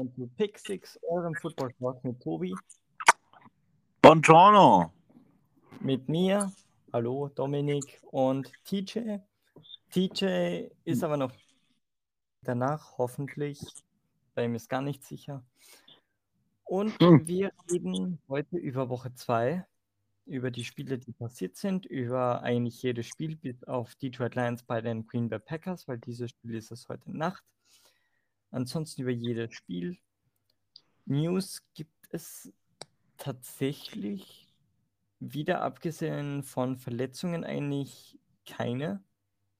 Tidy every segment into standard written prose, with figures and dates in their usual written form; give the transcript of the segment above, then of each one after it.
Welcome to Pick Six, euren Football-Talk mit Tobi. Buongiorno. Mit mir, hallo, Dominik und TJ. TJ ist aber noch danach, hoffentlich. Bei ihm ist gar nicht sicher. Und wir reden heute über Woche 2, über die Spiele, die passiert sind, über eigentlich jedes Spiel, bis auf Detroit Lions bei den Green Bay Packers, weil dieses Spiel ist es heute Nacht. Ansonsten über jedes Spiel. News gibt es tatsächlich wieder, abgesehen von Verletzungen, eigentlich keine.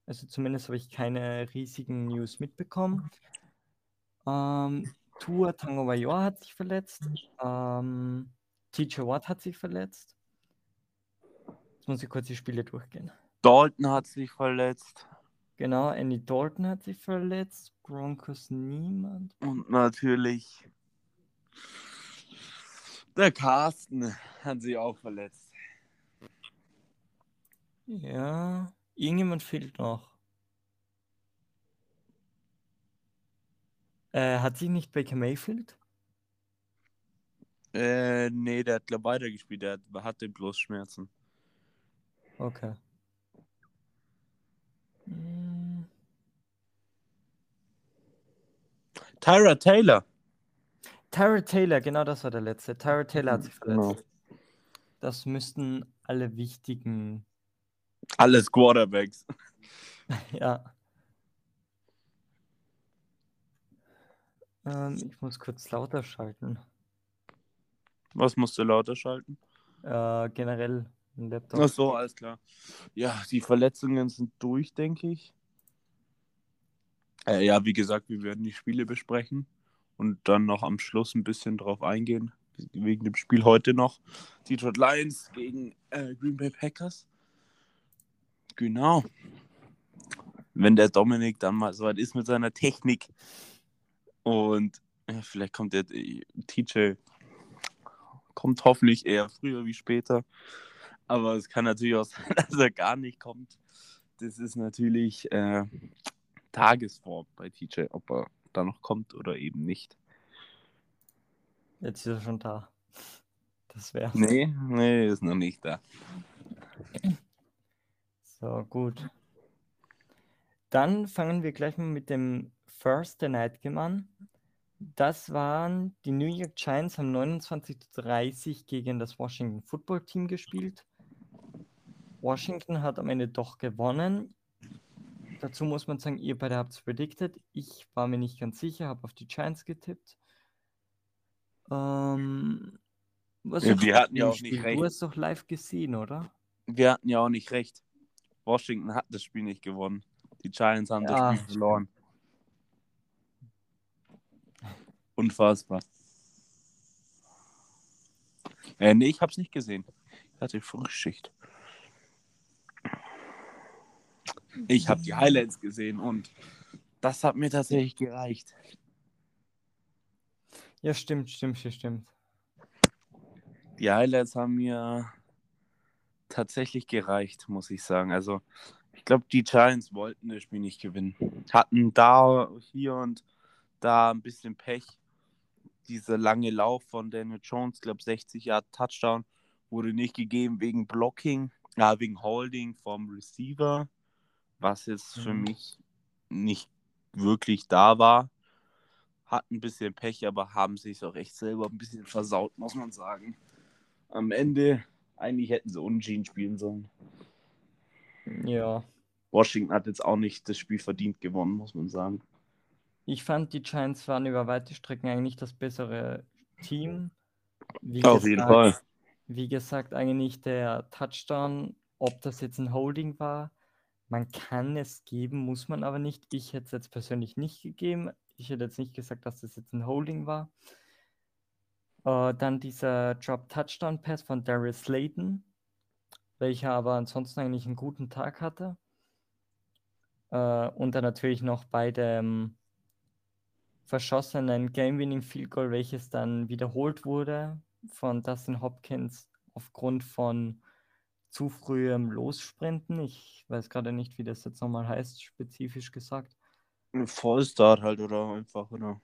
Also zumindest habe ich keine riesigen News mitbekommen. Tua Tagovailoa hat sich verletzt. TJ Watt hat sich verletzt. Jetzt muss ich kurz die Spiele durchgehen. Dalton hat sich verletzt. Genau, Andy Dalton hat sich verletzt. Broncos niemand. Und natürlich der Carsten hat sich auch verletzt. Ja, irgendjemand fehlt noch. Hat sich nicht Baker Mayfield? Nee, der hat glaube weitergespielt. Der hatte bloß Schmerzen. Okay. Tyra Taylor, genau, das war der letzte. Tyra Taylor hat sich verletzt. Genau. Das müssten alle wichtigen... Alles Quarterbacks. Ja. Ich muss kurz lauter schalten. Was musst du lauter schalten? Generell ein Laptop. Ach so, alles klar. Ja, die Verletzungen sind durch, denke ich. Ja, wie gesagt, wir werden die Spiele besprechen und dann noch am Schluss ein bisschen drauf eingehen, wegen dem Spiel heute noch. Detroit Lions gegen Green Bay Packers. Genau. Wenn der Dominik dann mal soweit ist mit seiner Technik und vielleicht kommt der TJ, kommt hoffentlich eher früher wie später, aber es kann natürlich auch sein, dass er gar nicht kommt. Das ist natürlich... Tagesform bei TJ, ob er da noch kommt oder eben nicht. Jetzt ist er schon da. Das wär's. Nee, ist noch nicht da. So, gut. Dann fangen wir gleich mal mit dem Thursday Night Game an. Das waren die New York Giants, haben 29:30 gegen das Washington Football Team gespielt. Washington hat am Ende doch gewonnen. Dazu muss man sagen, ihr beide habt es predicted. Ich war mir nicht ganz sicher, habe auf die Giants getippt. Wir hatten ja auch nicht recht. Du hast doch live gesehen, oder? Wir hatten ja auch nicht recht. Washington hat das Spiel nicht gewonnen. Die Giants haben das Spiel verloren. Unfassbar. Nee, ich habe es nicht gesehen. Ich hatte Frühschicht. Ich habe die Highlights gesehen und das hat mir tatsächlich gereicht. Ja, stimmt. Die Highlights haben mir tatsächlich gereicht, muss ich sagen. Also, ich glaube, die Giants wollten das Spiel nicht gewinnen. Hatten da, hier und da ein bisschen Pech. Dieser lange Lauf von Daniel Jones, glaube 60 Yard Touchdown, wurde nicht gegeben wegen Blocking, wegen Holding vom Receiver, was jetzt für mich nicht wirklich da war. Hat ein bisschen Pech, aber haben sich auch echt selber ein bisschen versaut, muss man sagen. Am Ende, eigentlich hätten sie unentschieden spielen sollen. Ja. Washington hat jetzt auch nicht das Spiel verdient gewonnen, muss man sagen. Ich fand, die Giants waren über weite Strecken eigentlich das bessere Team. Auf jeden Fall. Wie gesagt, eigentlich der Touchdown, ob das jetzt ein Holding war, man kann es geben, muss man aber nicht. Ich hätte es jetzt persönlich nicht gegeben. Ich hätte jetzt nicht gesagt, dass das jetzt ein Holding war. Dann dieser Drop-Touchdown-Pass von Darius Slayton, welcher aber ansonsten eigentlich einen guten Tag hatte. Und dann natürlich noch bei dem verschossenen Game-Winning-Field-Goal, welches dann wiederholt wurde von Dustin Hopkins aufgrund von zu früh im Lossprinten. Ich weiß gerade nicht, wie das jetzt nochmal heißt, spezifisch gesagt. Ein Vollstart halt, oder einfach, oder?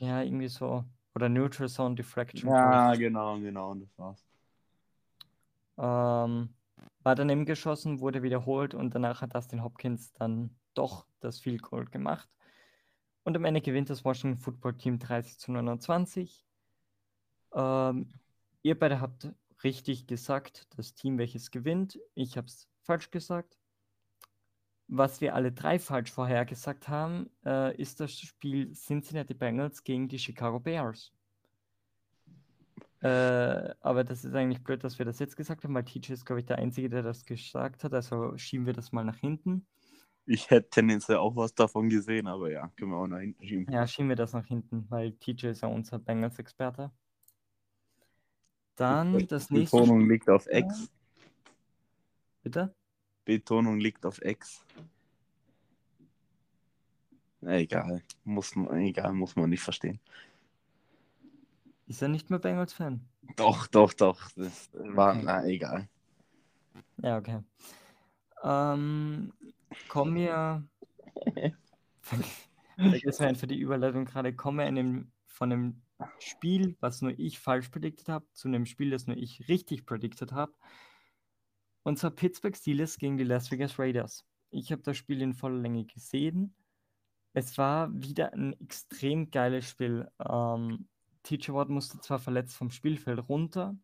Ja, irgendwie so. Oder Neutral Zone Diffraction. Ja, genau, das war's. War daneben geschossen, wurde wiederholt und danach hat Dustin Hopkins dann doch das Field Goal gemacht. Und am Ende gewinnt das Washington Football Team 30-29. Ihr beide habt richtig gesagt, das Team, welches gewinnt. Ich habe es falsch gesagt. Was wir alle drei falsch vorhergesagt haben, ist das Spiel Cincinnati Bengals gegen die Chicago Bears. Aber das ist eigentlich blöd, dass wir das jetzt gesagt haben, weil TJ ist, glaube ich, der Einzige, der das gesagt hat. Also schieben wir das mal nach hinten. Ich hätte tendenziell auch was davon gesehen, aber ja, können wir auch nach hinten schieben. Ja, schieben wir das nach hinten, weil TJ ist ja unser Bengals-Experte. Dann das nächste Spiel. Betonung liegt auf X. Bitte? Betonung liegt auf X. Egal, muss man nicht verstehen. Ist er nicht mehr Bengals-Fan? Doch. Das war, okay. Na, egal. Ja, okay. Kommen wir von dem Spiel, was nur ich falsch prediktet habe, zu einem Spiel, das nur ich richtig prediktet habe. Und zwar Pittsburgh Steelers gegen die Las Vegas Raiders. Ich habe das Spiel in voller Länge gesehen. Es war wieder ein extrem geiles Spiel. TJ Watt musste zwar verletzt vom Spielfeld runter,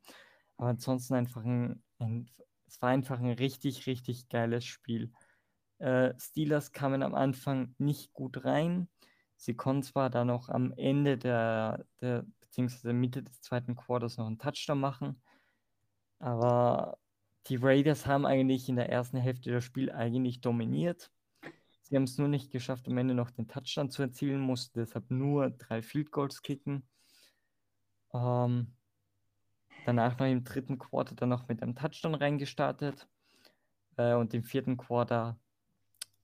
aber ansonsten es war einfach ein richtig, richtig geiles Spiel. Steelers kamen am Anfang nicht gut rein. Sie konnten zwar dann noch am Ende beziehungsweise Mitte des zweiten Quarters noch einen Touchdown machen, aber die Raiders haben eigentlich in der ersten Hälfte das Spiel eigentlich dominiert. Sie haben es nur nicht geschafft, am Ende noch den Touchdown zu erzielen, mussten deshalb nur 3 Field Goals kicken. Danach noch im dritten Quarter dann noch mit einem Touchdown reingestartet und im vierten Quarter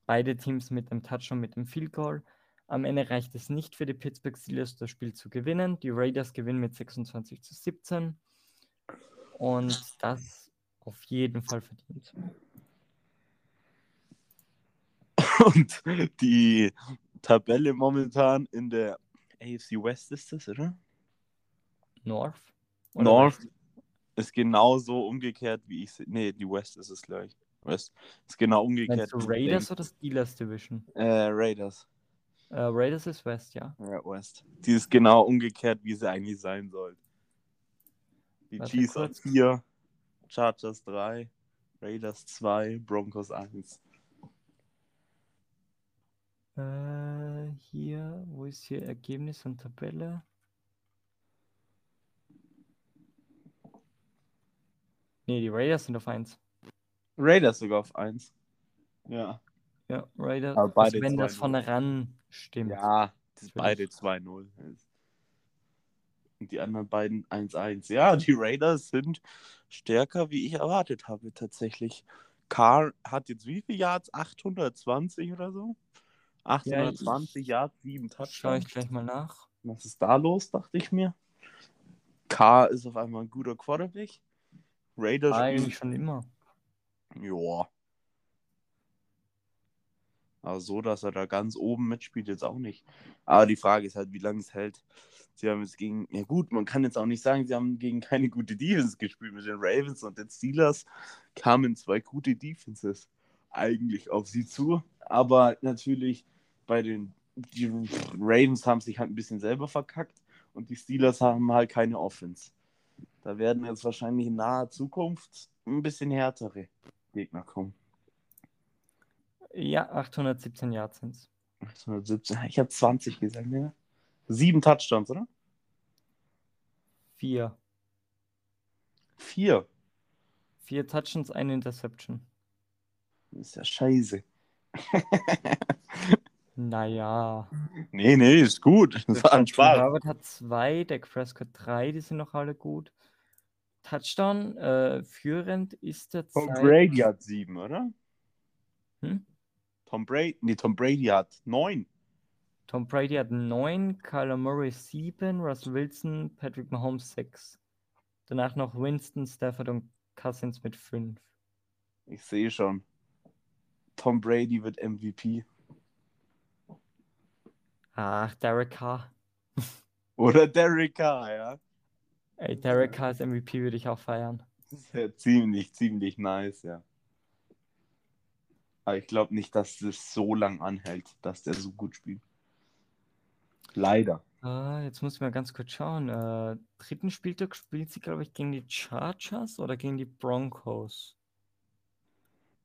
beide Teams mit einem Touchdown, mit einem Field Goal. Am Ende reicht es nicht für die Pittsburgh Steelers, das Spiel zu gewinnen. Die Raiders gewinnen mit 26-17 und das auf jeden Fall verdient. Und die Tabelle momentan in der AFC West ist das, oder? North ist genauso umgekehrt, wie ich sehe. Ne, die West ist es gleich. West ist genau umgekehrt. Meinst du Raiders oder Steelers Division? Raiders. Raiders ist West, ja. Ja, West. Die ist genau umgekehrt, wie sie eigentlich sein soll. Die Chiefs auf 4, Chargers 3, Raiders 2, Broncos 1. Wo ist hier Ergebnis und Tabelle? Ne, die Raiders sind auf 1. Raiders sogar auf 1. Ja. Ja, Raiders, also wenn 2-0. Das von ran stimmt. Ja, das ist beide 2-0. Und die anderen beiden 1-1. Ja, die Raiders sind stärker, wie ich erwartet habe, tatsächlich. Carr hat jetzt wie viel Yards? 820 oder so? 820 Yards, 7 Touchdowns. Schau ich gleich mal nach. Was ist da los, dachte ich mir. Carr ist auf einmal ein guter Quarterback. Raiders eigentlich schon immer. Joa. Aber so, dass er da ganz oben mitspielt, jetzt auch nicht. Aber die Frage ist halt, wie lange es hält. Sie haben jetzt gegen, ja gut, man kann jetzt auch nicht sagen, sie haben gegen keine gute Defense gespielt. Mit den Ravens und den Steelers kamen 2 gute Defenses eigentlich auf sie zu. Aber natürlich, die Ravens haben sich halt ein bisschen selber verkackt und die Steelers haben halt keine Offense. Da werden jetzt wahrscheinlich in naher Zukunft ein bisschen härtere Gegner kommen. Ja, 817 Yards sind es. 817, ich habe 20 gesagt, ne? 7 Touchdowns, oder? 4. 4? 4 Touchdowns, 1 Interception. Das ist ja scheiße. Naja. Nee, ist gut. Das war ein Spaß. Robert hat 2, Dak Prescott 3, die sind noch alle gut. Touchdown führend ist der Tom Brady hat 7, oder? Hm? Tom Brady hat 9. Tom Brady hat 9, Kyler Murray 7, Russell Wilson, Patrick Mahomes 6. Danach noch Winston, Stafford und Cousins mit 5. Ich sehe schon. Tom Brady wird MVP. Ach, Derek Carr. Oder Derek Carr, ja. Ey, Derek Carr als MVP würde ich auch feiern. Das ist ja ziemlich nice, ja. Aber ich glaube nicht, dass es so lang anhält, dass der so gut spielt. Leider. Jetzt muss ich mal ganz kurz schauen. Dritten Spieltag spielt sie, glaube ich, gegen die Chargers oder gegen die Broncos?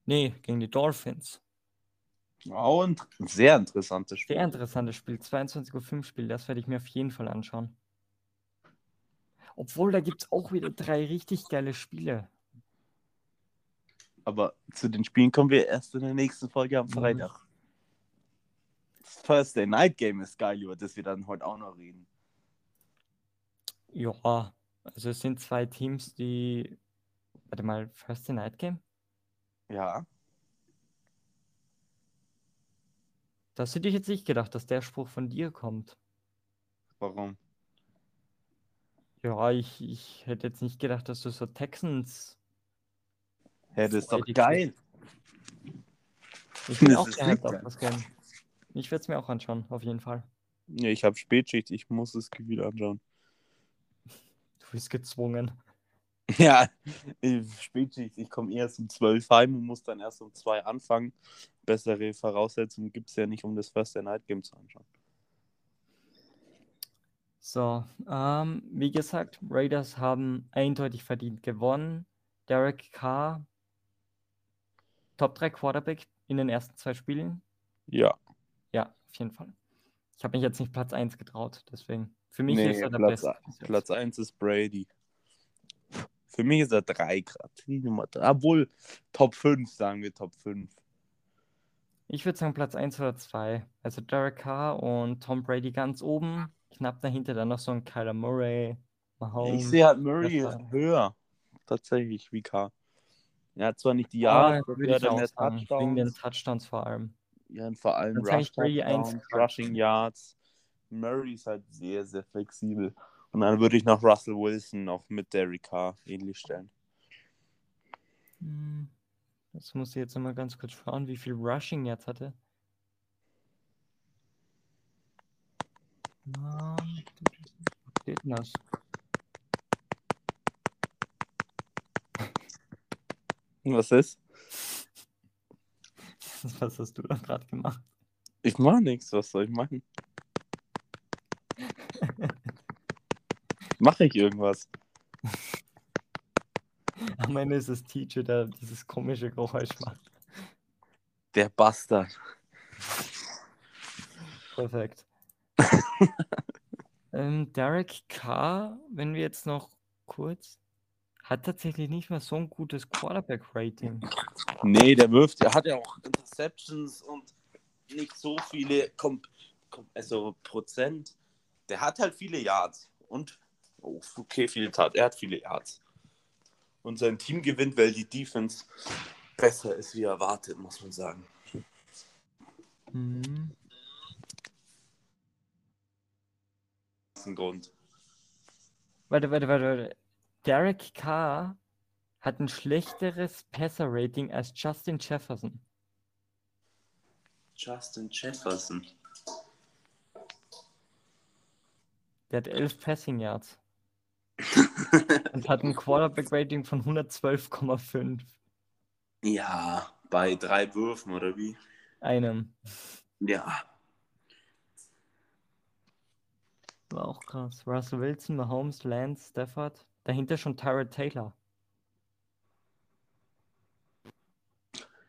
Nee, gegen die Dolphins. Auch ein sehr interessantes Spiel. Sehr interessantes Spiel. 22:05 Uhr Spiel, das werde ich mir auf jeden Fall anschauen. Obwohl, da gibt es auch wieder 3 richtig geile Spiele. Aber zu den Spielen kommen wir erst in der nächsten Folge am Freitag. Das Thursday Night Game ist geil, über das wir dann heute auch noch reden. Ja, also es sind 2 Teams, die... Warte mal, Thursday Night Game? Ja. Das hätte ich jetzt nicht gedacht, dass der Spruch von dir kommt. Warum? Ja, ich hätte jetzt nicht gedacht, dass du so Texans... Hä, das ist doch geil. Ich bin auch gehypt auf das Game. Ich werde es mir auch anschauen, auf jeden Fall. Ja, ich habe Spätschicht, ich muss es wieder anschauen. Du bist gezwungen. Ja, Spätschicht, ich komme erst um 12 heim und muss dann erst um 2 anfangen. Bessere Voraussetzungen gibt es ja nicht, um das Thursday Night Game zu anschauen. So, wie gesagt, Raiders haben eindeutig verdient gewonnen. Derek Carr, Top 3 Quarterback in den ersten 2 Spielen. Ja. Ja, auf jeden Fall. Ich habe mich jetzt nicht Platz 1 getraut, deswegen. Für mich ist er der Beste. Platz 1 ist Brady. Für mich ist er 3 gerade. Obwohl, Top 5, sagen wir Top 5. Ich würde sagen Platz 1 oder 2. Also Derek Carr und Tom Brady ganz oben. Knapp dahinter dann noch so ein Kyler Murray. Mahomes. Ich sehe halt Murray höher. Tatsächlich wie Carr. Er hat zwar nicht die Jahre, wegen den Touchdowns vor allem. Ja, und vor allem Rushing Yards. Murray ist halt sehr, sehr flexibel. Und dann würde ich noch Russell Wilson noch mit Derek Carr ähnlich stellen. Das muss ich jetzt nochmal ganz kurz schauen, wie viel Rushing Yards hatte. Was geht denn das? Was ist? Was hast du da gerade gemacht? Ich mache nichts, was soll ich machen? Mache ich irgendwas? Am Ende ist es Teacher, der dieses komische Geräusch macht. Der Bastard. Perfekt. Derek Carr, wenn wir jetzt noch kurz... Hat tatsächlich nicht mehr so ein gutes Quarterback-Rating. Nee, der hat ja auch Interceptions und nicht so viele Prozent. Der hat halt viele Yards. Und, er hat viele Yards. Und sein Team gewinnt, weil die Defense besser ist, wie erwartet, muss man sagen. Das ist ein Grund. Warte. Derek Carr hat ein schlechteres Passer-Rating als Justin Jefferson. Der hat 11 Passing Yards. Und hat ein Quarterback-Rating von 112,5. Ja, bei 3 Würfen, oder wie? Einem. Ja. War auch krass. Russell Wilson, Mahomes, Lance, Stafford. Dahinter schon Tyra Taylor.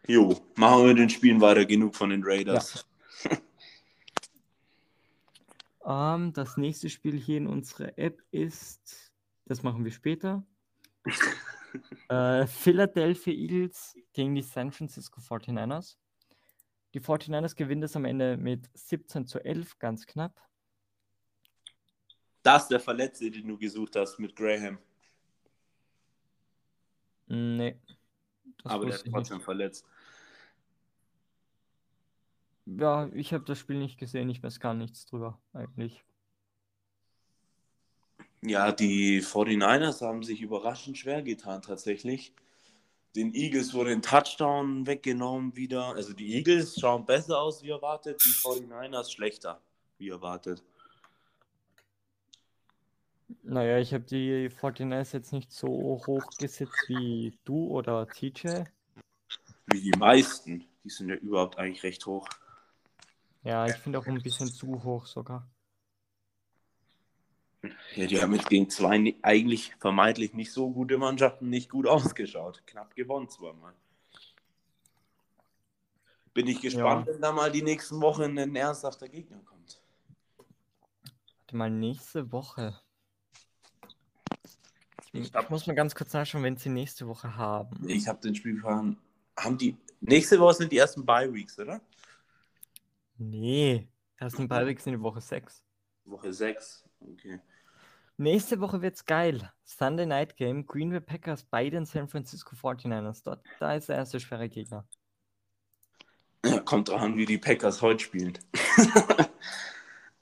Jo, machen wir den Spielen weiter, genug von den Raiders. Ja. Das nächste Spiel hier in unserer App ist, das machen wir später, Philadelphia Eagles gegen die San Francisco 49ers. Die 49ers gewinnen das am Ende mit 17:11, ganz knapp. Das ist der Verletzte, den du gesucht hast mit Graham. Nee. Aber der ist trotzdem verletzt. Ja, ich habe das Spiel nicht gesehen. Ich weiß gar nichts drüber, eigentlich. Ja, die 49ers haben sich überraschend schwer getan, tatsächlich. Den Eagles wurde ein Touchdown weggenommen wieder. Also die Eagles schauen besser aus, wie erwartet. Die 49ers schlechter, wie erwartet. Naja, ich habe die 49ers jetzt nicht so hoch gesetzt wie du oder TJ. Wie die meisten. Die sind ja überhaupt eigentlich recht hoch. Ja, ich finde auch ein bisschen zu hoch sogar. Ja, die haben jetzt gegen zwei eigentlich vermeintlich nicht so gute Mannschaften nicht gut ausgeschaut. Knapp gewonnen zweimal. Bin ich gespannt, ja, wenn da mal die nächsten Wochen ein ernsthafter Gegner kommt. Warte mal, nächste Woche. Ich muss mal ganz kurz nachschauen, wenn sie nächste Woche haben. Ich habe den Spielplan. Haben die nächste Woche sind die ersten Bye-Weeks, oder? Nee, ersten Bye-Weeks sind die Woche 6. Woche 6, okay. Nächste Woche wird's geil. Sunday Night Game, Green Bay Packers bei den San Francisco 49ers. Dort, da ist der erste schwere Gegner. Ja, kommt drauf an, wie die Packers heute spielen.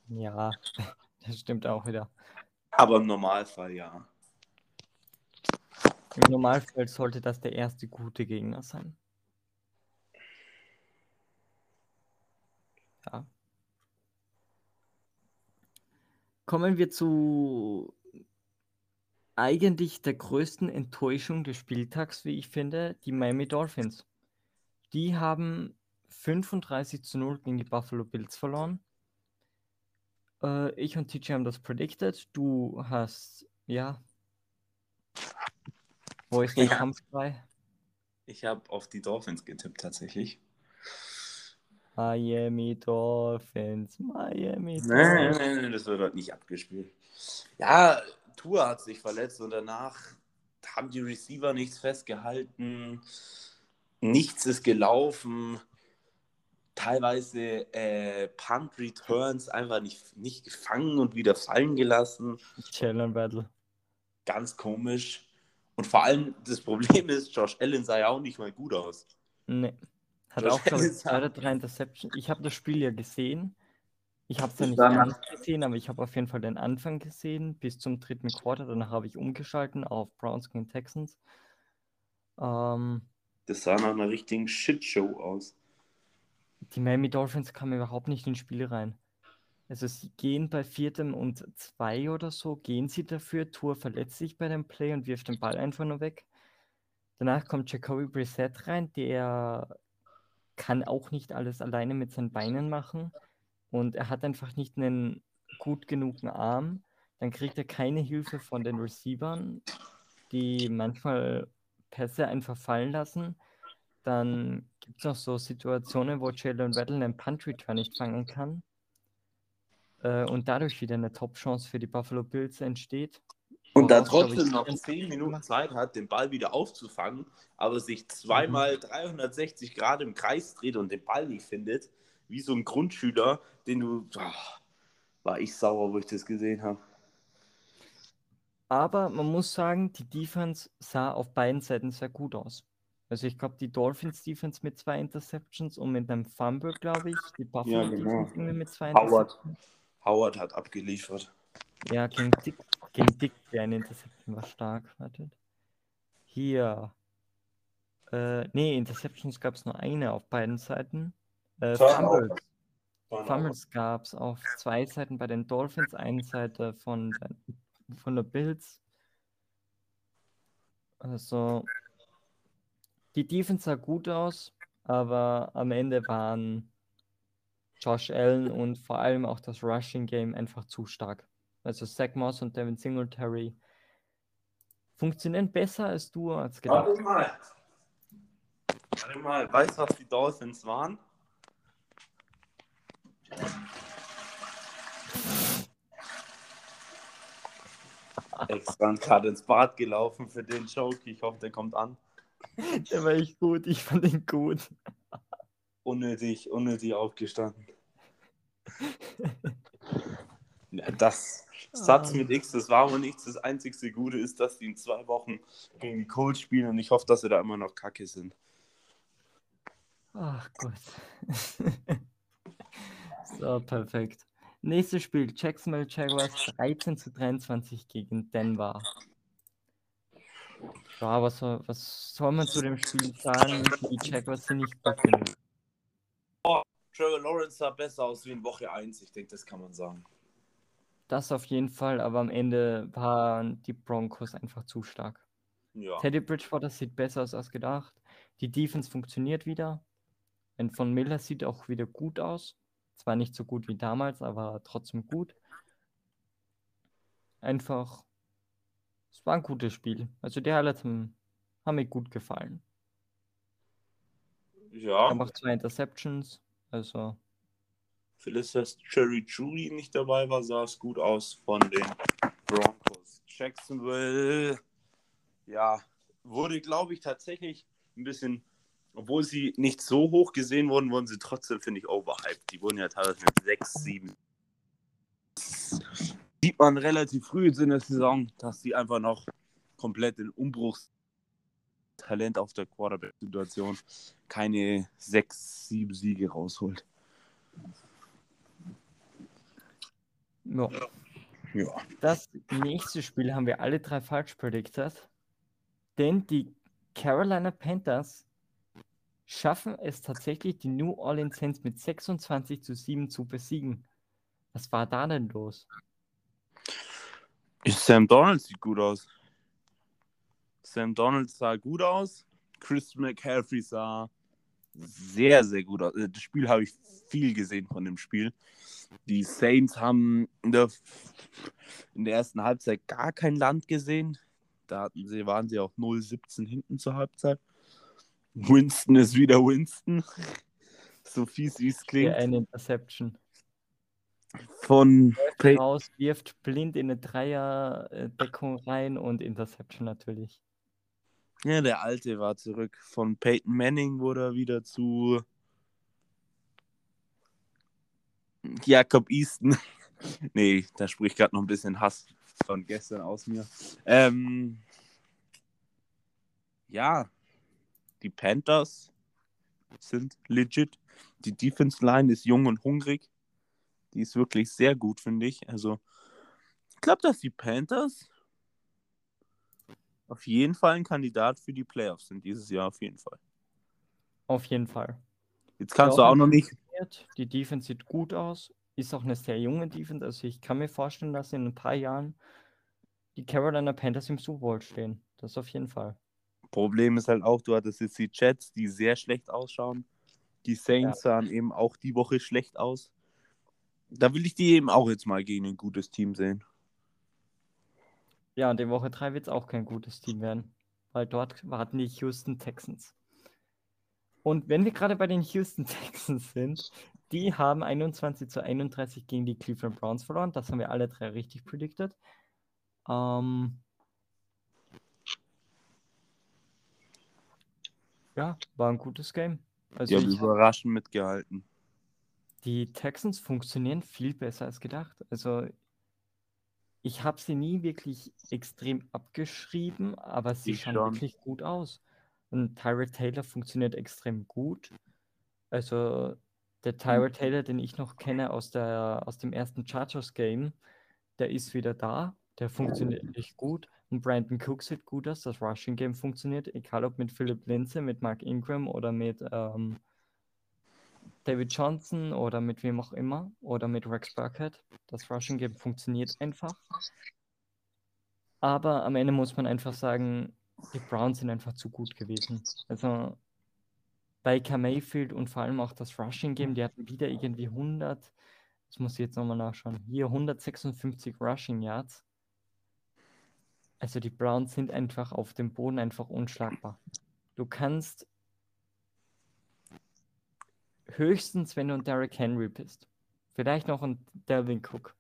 Ja, das stimmt auch wieder. Aber im Normalfall, ja. Im Normalfall sollte das der erste gute Gegner sein. Ja. Kommen wir zu eigentlich der größten Enttäuschung des Spieltags, wie ich finde, die Miami Dolphins. Die haben 35-0 gegen die Buffalo Bills verloren. Ich und TJ haben das predicted. Du hast, ja... Wo ist der Kampf frei? Ich habe auf die Dolphins getippt, tatsächlich. Miami Dolphins, Miami Dolphins. Nein, das wird halt nicht abgespielt. Ja, Tua hat sich verletzt und danach haben die Receiver nichts festgehalten. Nichts ist gelaufen. Teilweise Punt-Returns einfach nicht gefangen und wieder fallen gelassen. Challenge Battle. Ganz komisch. Und vor allem, das Problem ist, Josh Allen sah ja auch nicht mal gut aus. Nee. Hat Josh auch, glaube ich, 2 oder 3 Interceptions. Ich habe das Spiel ja gesehen. Ich habe es ja nicht ganz gesehen, aber ich habe auf jeden Fall den Anfang gesehen, bis zum 3. Quarter. Danach habe ich umgeschalten auf Browns gegen Texans. Das sah nach einer richtigen Shitshow aus. Die Miami Dolphins kamen überhaupt nicht ins Spiel rein. Also sie gehen bei 4. und 2 oder so, gehen sie dafür, Tua verletzt sich bei dem Play und wirft den Ball einfach nur weg. Danach kommt Jacoby Brissett rein, der kann auch nicht alles alleine mit seinen Beinen machen und er hat einfach nicht einen gut genugen Arm. Dann kriegt er keine Hilfe von den Receivern, die manchmal Pässe einfach fallen lassen. Dann gibt es noch so Situationen, wo Jalen Waddle einen Punt-Return nicht fangen kann. Und dadurch wieder eine Top-Chance für die Buffalo Bills entsteht. Und da trotzdem noch 10 Minuten Zeit hat, den Ball wieder aufzufangen, aber sich zweimal 360 Grad im Kreis dreht und den Ball nicht findet, wie so ein Grundschüler, den du... Ach, war ich sauer, wo ich das gesehen habe. Aber man muss sagen, die Defense sah auf beiden Seiten sehr gut aus. Also ich glaube, die Dolphins-Defense mit 2 Interceptions und mit einem Fumble, glaube ich. Die Buffalo-Defense irgendwie mit 2 Interceptions. Howard hat abgeliefert. Ja, gegen Dick, der eine Interception war stark. Wartet. Hier. Interceptions gab es nur eine auf beiden Seiten. Fumbles. Fumbles gab es auf 2 Seiten bei den Dolphins, eine Seite von der Bills. Also, die Defense sah gut aus, aber am Ende waren Josh Allen und vor allem auch das Rushing-Game einfach zu stark. Also Zach Moss und Devin Singletary funktionieren besser als du als gedacht. Warte mal, weißt du, was die Dolphins waren? Extra gerade ins Bad gelaufen für den Joke. Ich hoffe, der kommt an. Der war echt gut. Ich fand ihn gut. Unnötig aufgestanden. Ja, das Satz mit X, das war wohl nichts. Das einzigste Gute ist, dass die in 2 Wochen gegen die Colts spielen und ich hoffe, dass sie da immer noch kacke sind. Ach Gott. So, perfekt. Nächstes Spiel, Jacksonville Jaguars 13-23 gegen Denver. Ja, was soll man zu dem Spiel sagen? Die Jaguars sind nicht gut genug. Trevor Lawrence sah besser aus wie in Woche 1. Ich denke, das kann man sagen. Das auf jeden Fall, aber am Ende waren die Broncos einfach zu stark. Ja. Teddy Bridgewater sieht besser aus als gedacht. Die Defense funktioniert wieder. Und von Miller sieht auch wieder gut aus. Zwar nicht so gut wie damals, aber trotzdem gut. Einfach, es war ein gutes Spiel. Also die Highlights haben mir gut gefallen. Ja. Er macht 2 Interceptions, also... Vieles, dass Jerry Judy nicht dabei war, sah es gut aus von den Broncos. Jacksonville, ja, wurde, glaube ich, tatsächlich ein bisschen, obwohl sie nicht so hoch gesehen wurden, wurden sie trotzdem, finde ich, overhyped. Die wurden ja teilweise mit 6-7. Sieht man relativ früh in der Saison, dass sie einfach noch komplett in Umbruchstalent auf der Quarterback-Situation keine 6-7 Siege rausholt. No. Ja. Das nächste Spiel haben wir alle 3 falsch predicted, denn die Carolina Panthers schaffen es tatsächlich, die New Orleans Saints mit 26-7 zu besiegen. Was war da denn los? Sam Darnold sieht gut aus. Sam Darnold sah gut aus. Chris McCaffrey sah sehr, sehr gut aus. Das Spiel habe ich viel gesehen von dem Spiel. Die Saints haben in der ersten Halbzeit gar kein Land gesehen. Da waren sie auch 0-17 hinten zur Halbzeit. Winston ist wieder Winston. So fies, wie es klingt. Hier eine Interception. Von raus, wirft blind in eine Dreierdeckung rein und Interception natürlich. Ja, der Alte war zurück. Von Peyton Manning wurde er wieder zu Jakob Easton. Nee, da spricht gerade noch ein bisschen Hass von gestern aus mir. Ja, die Panthers sind legit. Die Defense-Line ist jung und hungrig. Die ist wirklich sehr gut, finde ich. Also, ich glaube, dass die Panthers auf jeden Fall ein Kandidat für die Playoffs sind dieses Jahr, auf jeden Fall. Auf jeden Fall. Jetzt kannst du auch noch nicht... Die Defense sieht gut aus, ist auch eine sehr junge Defense, also ich kann mir vorstellen, dass in ein paar Jahren die Carolina Panthers im Super Bowl stehen. Das auf jeden Fall. Problem ist halt auch, du hattest jetzt die Jets, die sehr schlecht ausschauen. Die Saints sahen eben auch die Woche schlecht aus. Da will ich die eben auch jetzt mal gegen ein gutes Team sehen. Ja, und in Woche 3 wird es auch kein gutes Team werden, weil dort warten die Houston Texans. Und wenn wir gerade bei den Houston Texans sind, die haben 21-31 gegen die Cleveland Browns verloren. Das haben wir alle 3 richtig predicted. Ja, war ein gutes Game. Also die haben überraschend mitgehalten. Die Texans funktionieren viel besser als gedacht. Also ich habe sie nie wirklich extrem abgeschrieben, aber sie schauen wirklich gut aus. Und Tyra Taylor funktioniert extrem gut. Also der Tyra Taylor, den ich noch kenne aus dem ersten Chargers-Game, der ist wieder da. Der funktioniert echt gut. Und Brandon Cook sieht gut aus. Das Rushing-Game funktioniert, egal ob mit Philip Lindsay, mit Mark Ingram oder mit David Johnson oder mit wem auch immer oder mit Rex Burkhead. Das Rushing Game funktioniert einfach. Aber am Ende muss man einfach sagen, die Browns sind einfach zu gut gewesen. Also Baker Mayfield und vor allem auch das Rushing Game, die hatten wieder irgendwie 100, das muss ich jetzt nochmal nachschauen, hier 156 Rushing Yards. Also die Browns sind einfach auf dem Boden einfach unschlagbar. Du kannst höchstens, wenn du ein Derrick Henry bist. Vielleicht noch ein Dalvin Cook.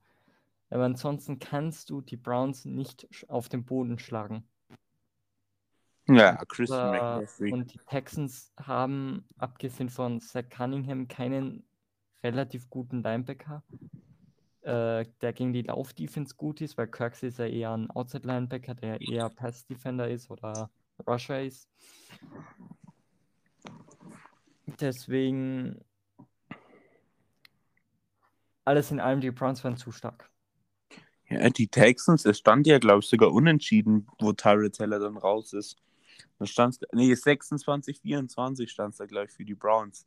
Aber ansonsten kannst du die Browns nicht auf den Boden schlagen. Ja, Christian McCaffrey. Und die Texans haben, abgesehen von Zach Cunningham, keinen relativ guten Linebacker, der gegen die Lauf-Defense gut ist, weil Kirksey ist ja eher ein Outside-Linebacker, der eher Pass-Defender ist oder Rusher ist. Deswegen, alles in allem, die Browns waren zu stark. Ja, die Texans, es stand ja, glaube ich, sogar unentschieden, wo Tyrod Taylor dann raus ist. Da stand 26-24 stand es da, glaube ich, für die Browns.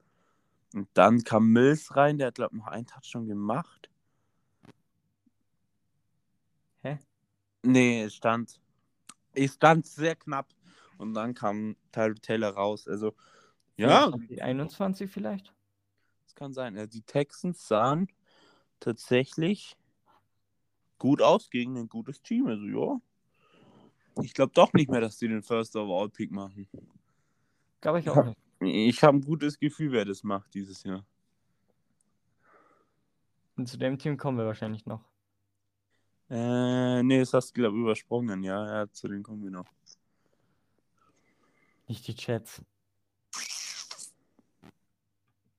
Und dann kam Mills rein, der hat, glaube ich, noch einen Touchdown gemacht. Nee, es stand sehr knapp. Und dann kam Tyra Taylor raus. Also, ja. 21 vielleicht? Das kann sein. Also die Texans sahen tatsächlich gut aus gegen ein gutes Team. Also, ja. Ich glaube doch nicht mehr, dass die den First Overall Pick machen. Glaube ich auch nicht. Ich habe ein gutes Gefühl, wer das macht dieses Jahr. Und zu dem Team kommen wir wahrscheinlich noch. Nee, das hast du, glaube ich, übersprungen. Ja, zu denen kommen wir noch. Nicht die Chats.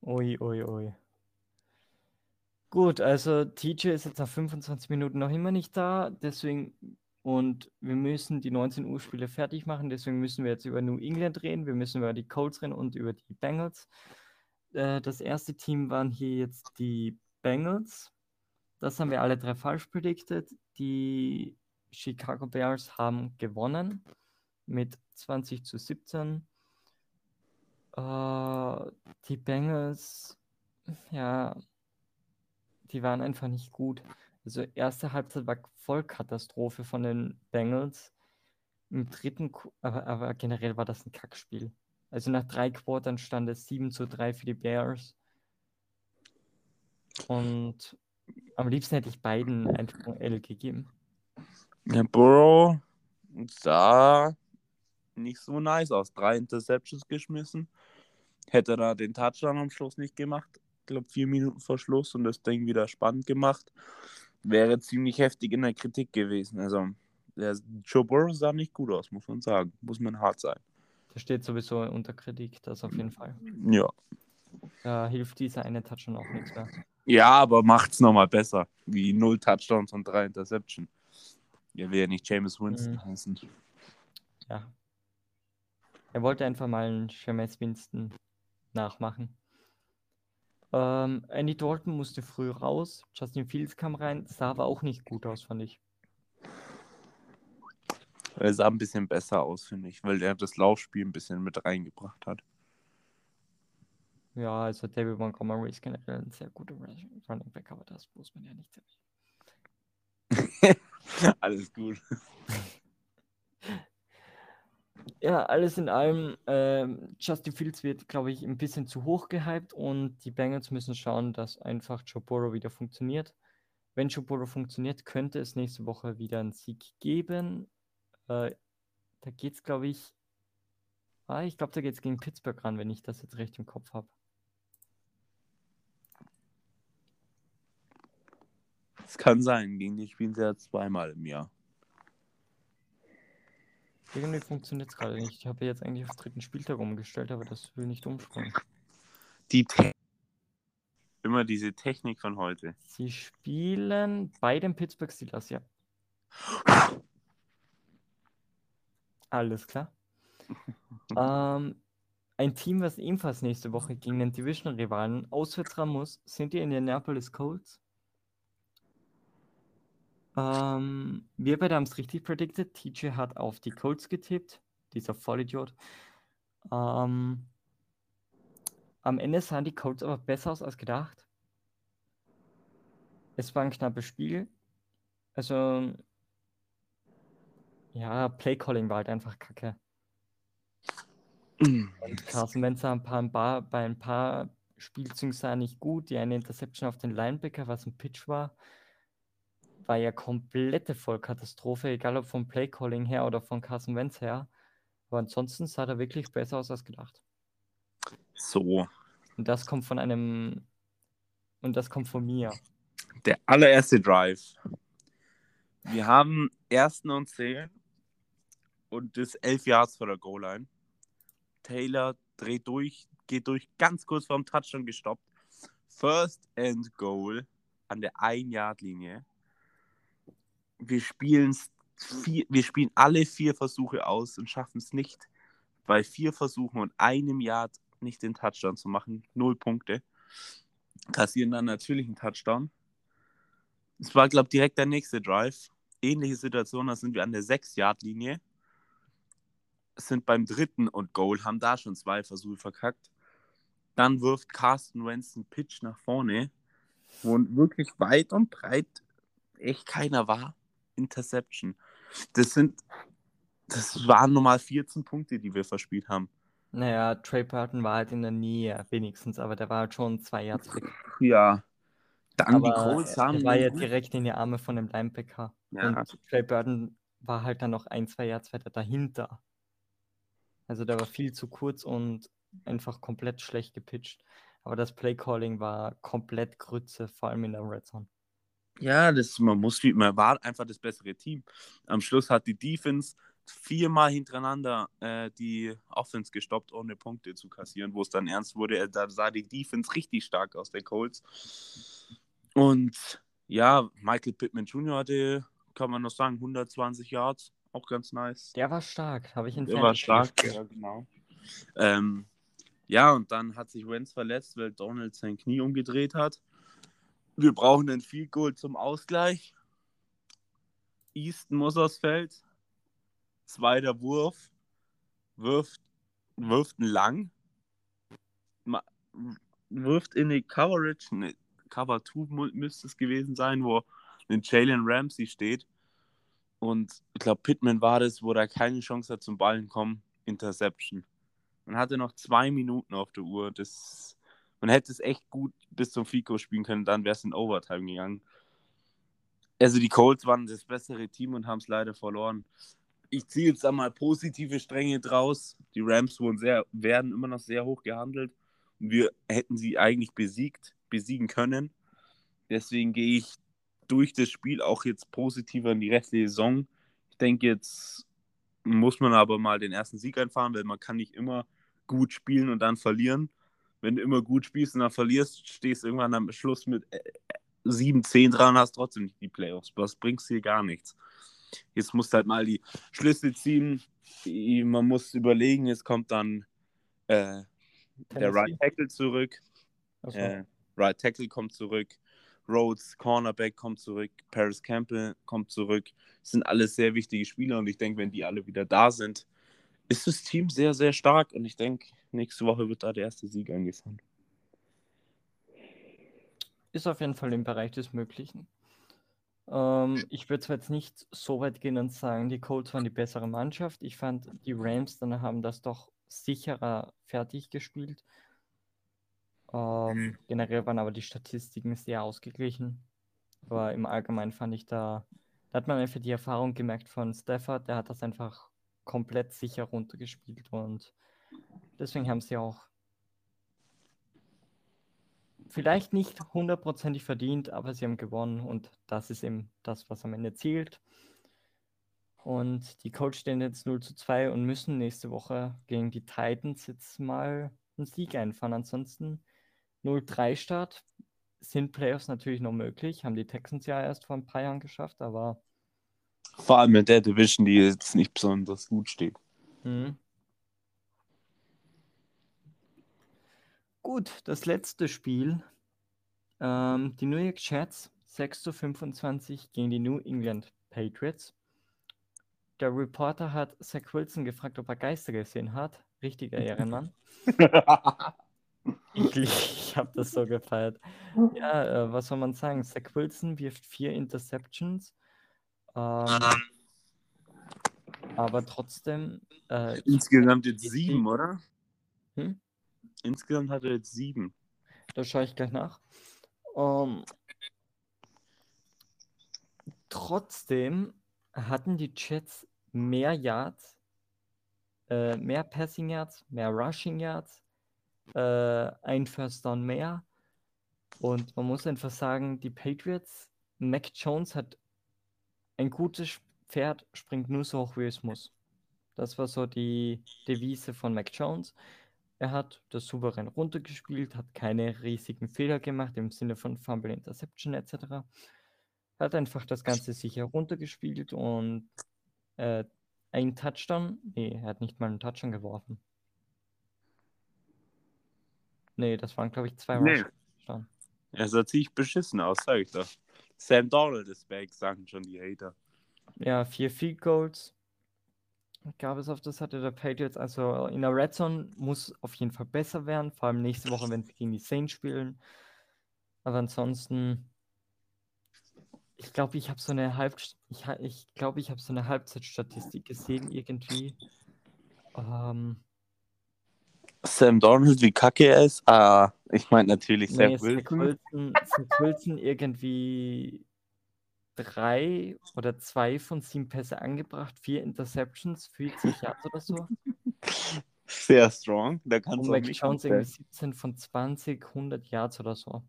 Ui, ui, ui. Gut, also TJ ist jetzt nach 25 Minuten noch immer nicht da, deswegen... Und wir müssen die 19 Uhr Spiele fertig machen, deswegen müssen wir jetzt über New England reden, wir müssen über die Colts reden und über die Bengals. Das erste Team waren hier jetzt die Bengals. Das haben wir alle drei falsch predicted. Die Chicago Bears haben gewonnen mit 20-17. Die Bengals, ja, die waren einfach nicht gut. Also erste Halbzeit war Vollkatastrophe von den Bengals. Im dritten, aber generell war das ein Kackspiel. Also nach 3 Quartern stand es 7-3 für die Bears. Und am liebsten hätte ich beiden einfach ein L gegeben. Ja, Burrow sah nicht so nice aus. 3 Interceptions geschmissen. Hätte da den Touchdown am Schluss nicht gemacht. Ich glaube 4 Minuten vor Schluss und das Ding wieder spannend gemacht. Wäre ziemlich heftig in der Kritik gewesen. Also, der Joe Burrow sah nicht gut aus, muss man sagen. Muss man hart sein. Der steht sowieso unter Kritik, das auf jeden Fall. Ja. Da hilft dieser eine Touchdown auch nichts mehr. Ja, aber macht's nochmal besser. Wie 0 Touchdowns und 3 Interceptions. Er will ja nicht Jameis Winston heißen. Ja. Er wollte einfach mal einen Jameis Winston nachmachen. Andy Dalton musste früh raus, Justin Fields kam rein, sah aber auch nicht gut aus, fand ich. Er sah ein bisschen besser aus, finde ich, weil er das Laufspiel ein bisschen mit reingebracht hat. Ja, also David Montgomery ist generell ein sehr guter Running Back, aber das muss man ja nicht sagen. Alles gut. Ja, alles in allem, Justin Fields wird, glaube ich, ein bisschen zu hoch gehypt und die Bengals müssen schauen, dass einfach Joe Burrow wieder funktioniert. Wenn Joe Burrow funktioniert, könnte es nächste Woche wieder einen Sieg geben. Da geht es, glaube ich, da geht es gegen Pittsburgh ran, wenn ich das jetzt recht im Kopf habe. Es kann sein, gegen die spielen sie ja 2-mal im Jahr. Irgendwie funktioniert es gerade nicht. Ich habe jetzt eigentlich auf den 3. Spieltag umgestellt, aber das will nicht umspringen. Immer diese Technik von heute. Sie spielen bei den Pittsburgh Steelers, ja. Alles klar. Ein Team, was ebenfalls nächste Woche gegen den Division-Rivalen auswärts ran muss, sind die Indianapolis Colts. Wir beide haben es richtig predicted. TJ hat auf die Colts getippt. Dieser Vollidiot. Am Ende sahen die Colts aber besser aus als gedacht. Es war ein knappes Spiel. Also, ja, Playcalling war halt einfach kacke. Und Carson Wentz sah bei ein paar Spielzügen sah nicht gut. Die eine Interception auf den Linebacker, was ein Pitch war. War ja komplette Vollkatastrophe, egal ob vom Playcalling her oder von Carson Wentz her. Aber ansonsten sah er wirklich besser aus als gedacht. So. Und das kommt von einem... Und das kommt von mir. Der allererste Drive. Wir haben 1. und 10 und das 11 Yards vor der Goal-Line. Taylor dreht durch, geht durch, ganz kurz vorm Touchdown gestoppt. First and Goal an der 1-Yard-Linie. Wir spielen alle 4 Versuche aus und schaffen es nicht, bei 4 Versuchen und einem Yard nicht den Touchdown zu machen. 0 Punkte. Kassieren dann natürlich einen Touchdown. Es war, glaube ich, direkt der nächste Drive. Ähnliche Situation, da sind wir an der 6-Yard-Linie. Sind beim 3. und Goal, haben da schon 2 Versuche verkackt. Dann wirft Carson Wentz einen Pitch nach vorne, wo wirklich weit und breit echt keiner war. Interception. Das waren normal 14 Punkte, die wir verspielt haben. Naja, Trey Burton war halt in der Nähe wenigstens, aber der war halt schon 2 Yards weg. Ja, dann aber die Colts haben... Er war ja direkt in die Arme von dem Linebacker. Ja. Und Trey Burton war halt dann noch 1-2 Yards weiter dahinter. Also der war viel zu kurz und einfach komplett schlecht gepitcht. Aber das Play-Calling war komplett Grütze, vor allem in der Red Zone. Ja, man war einfach das bessere Team. Am Schluss hat die Defense 4-mal hintereinander die Offense gestoppt, ohne Punkte zu kassieren, wo es dann ernst wurde. Da sah die Defense richtig stark aus, der Colts. Und ja, Michael Pittman Jr. hatte, kann man noch sagen, 120 Yards, auch ganz nice. Der war stark, habe ich in Fantasy. Der war stark, ja, genau. Ja, und dann hat sich Wentz verletzt, weil Donald sein Knie umgedreht hat. Wir brauchen ein Field Goal zum Ausgleich. Easton muss aufs Feld. 2. Wurf, wirft einen lang, wirft in die Coverage, eine Cover 2 müsste es gewesen sein, wo ein Jalen Ramsey steht. Und ich glaube, Pittman war das, wo er keine Chance hat zum Ballen kommen, Interception. Man hatte noch 2 Minuten auf der Uhr. Man hätte es echt gut bis zum Fico spielen können, dann wäre es in Overtime gegangen. Also die Colts waren das bessere Team und haben es leider verloren. Ich ziehe jetzt einmal positive Stränge draus. Die Rams werden immer noch sehr hoch gehandelt. Und wir hätten sie eigentlich besiegen können. Deswegen gehe ich durch das Spiel auch jetzt positiver in die restliche Saison. Ich denke, jetzt muss man aber mal den ersten Sieg einfahren, weil man kann nicht immer gut spielen und dann verlieren. Wenn du immer gut spielst und dann verlierst, stehst du irgendwann am Schluss mit 7-10 dran und hast trotzdem nicht die Playoffs. Was bringst du hier? Gar nichts. Jetzt musst du halt mal die Schlüsse ziehen. Man muss überlegen, jetzt kommt dann der Right Tackle zurück. So. Right Tackle kommt zurück. Rhodes, Cornerback, kommt zurück. Paris Campbell kommt zurück. Das sind alles sehr wichtige Spieler und ich denke, wenn die alle wieder da sind, ist das Team sehr, sehr stark und ich denke, nächste Woche wird da der erste Sieg eingefahren. Ist auf jeden Fall im Bereich des Möglichen. Ich würde zwar jetzt nicht so weit gehen und sagen, die Colts waren die bessere Mannschaft. Ich fand, die Rams dann haben das doch sicherer fertig gespielt. Generell waren aber die Statistiken sehr ausgeglichen. Aber im Allgemeinen fand ich, da hat man einfach die Erfahrung gemerkt von Stafford. Der hat das einfach komplett sicher runtergespielt und deswegen haben sie auch vielleicht nicht 100%ig verdient, aber sie haben gewonnen und das ist eben das, was am Ende zählt. Und die Colts stehen jetzt 0-2 und müssen nächste Woche gegen die Titans jetzt mal einen Sieg einfahren. Ansonsten 0-3 Start, sind Playoffs natürlich noch möglich, haben die Texans ja erst vor ein paar Jahren geschafft, aber... Vor allem in der Division, die jetzt nicht besonders gut steht. Mhm. Gut, das letzte Spiel. Die New York Jets 6-25 gegen die New England Patriots. Der Reporter hat Zach Wilson gefragt, ob er Geister gesehen hat. Richtiger Ehrenmann. Ich habe das so gefeiert. Ja, was soll man sagen? Zach Wilson wirft 4 Interceptions. Aber trotzdem... Insgesamt jetzt 7, oder? Hm? Insgesamt hat er jetzt 7. Da schaue ich gleich nach. Trotzdem hatten die Jets mehr Yards, mehr Passing Yards, mehr Rushing Yards, ein First Down mehr. Und man muss einfach sagen, die Patriots, Mac Jones hat ein gutes Pferd, springt nur so hoch, wie es muss. Das war so die Devise von Mac Jones. Er hat das souverän runtergespielt, hat keine riesigen Fehler gemacht im Sinne von Fumble, Interception etc. Hat einfach das Ganze sicher runtergespielt und ein Touchdown, er hat nicht mal einen Touchdown geworfen. Nee, das waren glaube ich 2 Touchdowns. Er sah ziemlich beschissen aus, sag ich doch. Sam Darnold ist back, sagen schon die Hater. Ja, 4 Field Goals gab es auf das hatte der Patriots, also in der Red Zone muss auf jeden Fall besser werden, vor allem nächste Woche, wenn sie gegen die Saints spielen. Aber ansonsten, Ich glaube, ich habe so eine Halbzeitstatistik gesehen irgendwie. Sam Darnold, wie kacke er ist? Ah, ich meine natürlich Zach Wilson. Zach Wilson irgendwie 3 oder 2 von 7 Pässe angebracht, 4 Interceptions, 40 Yards oder so. Sehr strong. Da kannst du Mac Jones irgendwie 17 von 20, 100 Yards oder so.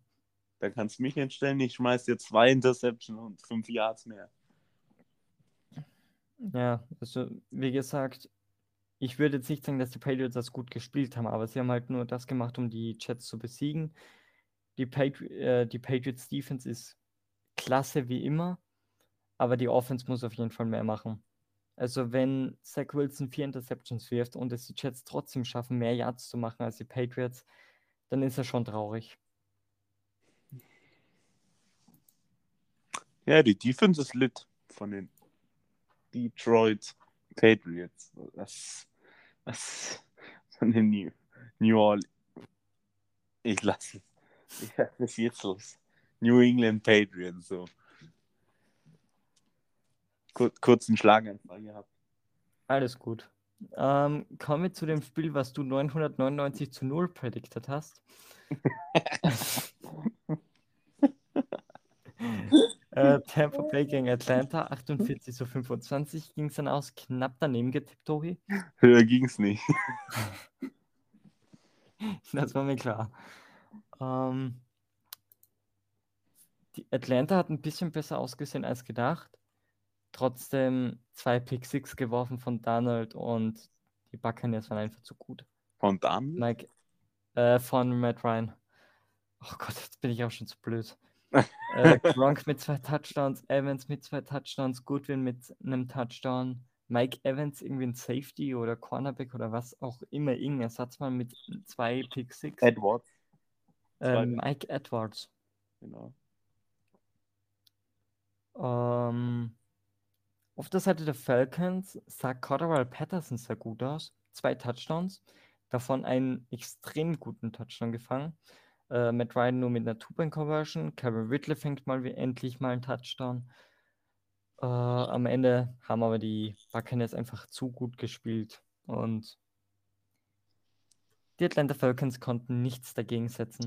Da kannst du mich entstellen, ich schmeiß dir 2 Interceptions und 5 Yards mehr. Ja, also wie gesagt, ich würde jetzt nicht sagen, dass die Patriots das gut gespielt haben, aber sie haben halt nur das gemacht, um die Jets zu besiegen. Die Patriots Defense ist klasse wie immer, aber die Offense muss auf jeden Fall mehr machen. Also wenn Zach Wilson 4 Interceptions wirft und es die Jets trotzdem schaffen, mehr Yards zu machen als die Patriots, dann ist er schon traurig. Ja, die Defense ist lit von den Detroit Patriots. Das von den New Orleans. Ich lasse es jetzt los. New England Patriots, so. Kurzen Schlaganfall gehabt. Alles gut. Kommen wir zu dem Spiel, was du 999-0 predicted hast. Tampa Bay gegen Atlanta, 48-25 ging es dann aus. Knapp daneben getippt, Tobi. Höher ging es nicht. Das war mir klar. Die Atlanta hat ein bisschen besser ausgesehen als gedacht. Trotzdem 2 Pick-Six geworfen von Darnold und die Buccaneers waren einfach zu gut. Von Darnold? Von Matt Ryan. Oh Gott, jetzt bin ich auch schon zu blöd. Gronk mit 2 Touchdowns, Evans mit 2 Touchdowns, Goodwin mit einem Touchdown, Mike Evans irgendwie ein Safety oder Cornerback oder was auch immer, irgendein Ersatzmann mit 2 Pick-Six. Edwards. Mike Edwards. Genau. Auf der Seite der Falcons sah Cordarrelle Patterson sehr gut aus. 2 Touchdowns, davon einen extrem guten Touchdown gefangen. Matt Ryan nur mit einer Two-Point-Conversion. Kevin Ridley fängt endlich mal einen Touchdown. Am Ende haben aber die Buccaneers einfach zu gut gespielt und die Atlanta Falcons konnten nichts dagegen setzen.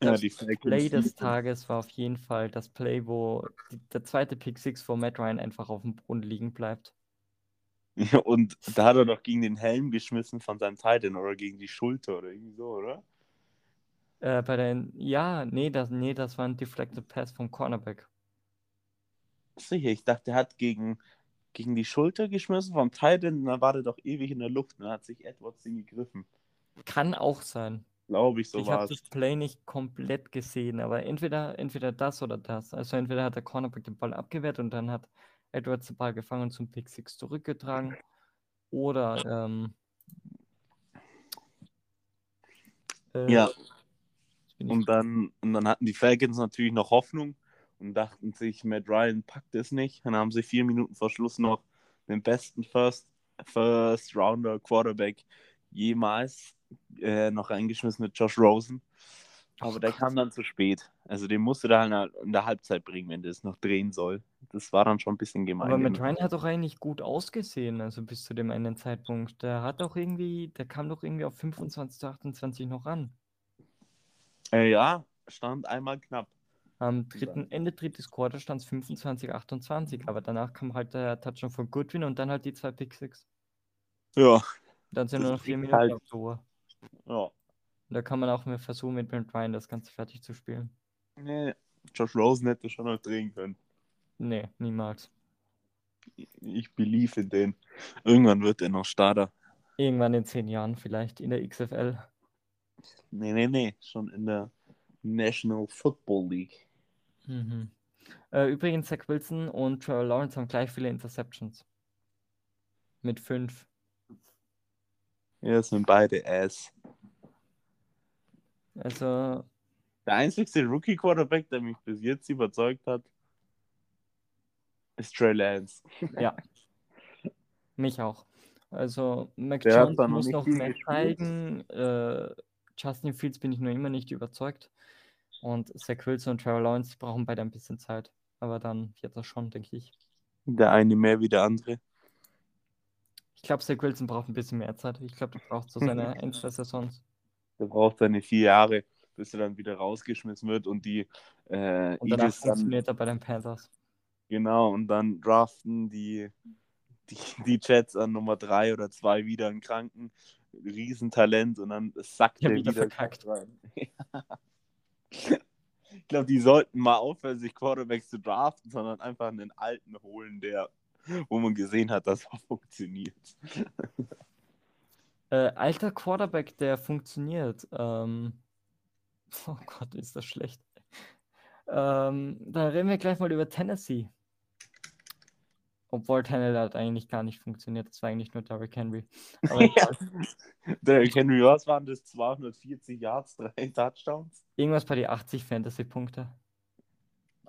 Das Play des Tages war auf jeden Fall das Play, wo der zweite Pick-Six von Matt Ryan einfach auf dem Boden liegen bleibt. Ja, und da hat er doch gegen den Helm geschmissen von seinem Titan oder gegen die Schulter oder irgendwie so, oder? Das war ein Deflected Pass vom Cornerback. Sicher, ich dachte, er hat gegen die Schulter geschmissen vom Titan und dann war er doch ewig in der Luft und dann hat sich Edwards ihn gegriffen. Kann auch sein. Glaube ich, so war es. Ich habe das Play nicht komplett gesehen, aber entweder das oder das. Also entweder hat der Cornerback den Ball abgewehrt und dann hat Edwards den Ball gefangen und zum Pick 6 zurückgetragen. Oder Und dann hatten die Falcons natürlich noch Hoffnung und dachten sich, Matt Ryan packt es nicht. Dann haben sie 4 Minuten vor Schluss noch den besten First-Rounder Quarterback jemals noch reingeschmissen mit Josh Rosen. Aber der kam dann zu spät. Also den musst du da in der Halbzeit bringen, wenn der es noch drehen soll. Das war dann schon ein bisschen gemein. Aber Matt Ryan hat doch eigentlich gut ausgesehen, also bis zu dem einen Zeitpunkt. Der kam doch irgendwie auf 25-28 noch ran. Stand einmal knapp. Am Ende drittes Quarter stand es 25-28, aber danach kam halt der Touchdown von Goodwin und dann halt die 2 Pick-Six. Ja. Dann sind nur noch 4 Minuten auf der Uhr. Ja. Da kann man auch mehr versuchen, mit Matt Ryan das Ganze fertig zu spielen. Nee, Josh Rosen hätte schon noch drehen können. Nee, niemals. Ich believe in den. Irgendwann wird er noch Starter. Irgendwann in 10 Jahren vielleicht, in der XFL. Nee, schon in der National Football League. Mhm. Übrigens, Zach Wilson und Trevor Lawrence haben gleich viele Interceptions. Mit 5. Ja, das sind beide Ass. Also der einzigste Rookie-Quarterback, der mich bis jetzt überzeugt hat, ist Trey Lance. Ja, mich auch. Also Mac Jones muss noch mehr zeigen. Justin Fields bin ich nur immer nicht überzeugt. Und Zach Wilson und Trevor Lawrence brauchen beide ein bisschen Zeit. Aber dann wird das schon, denke ich. Der eine mehr wie der andere. Ich glaube, Zach Wilson braucht ein bisschen mehr Zeit. Ich glaube, der braucht so seine 1-2-Saisons. Der braucht seine 4 Jahre, bis er dann wieder rausgeschmissen wird. Und die und danach Eagles funktioniert er bei den Panthers. Genau, und dann draften die Jets an Nummer 3 oder 2 wieder einen Kranken. Riesentalent und dann sackt er wieder verkackt rein. Ich glaube, die sollten mal aufhören, sich Quarterbacks zu draften, sondern einfach einen alten holen, wo man gesehen hat, dass er funktioniert. Alter Quarterback, der funktioniert. Oh Gott, ist das schlecht. Dann reden wir gleich mal über Tennessee. Obwohl Tannehill hat eigentlich gar nicht funktioniert. Das war eigentlich nur Derrick Henry. Derrick Henry, was waren das? 240 Yards, 3 Touchdowns? Irgendwas bei die 80 Fantasy-Punkte.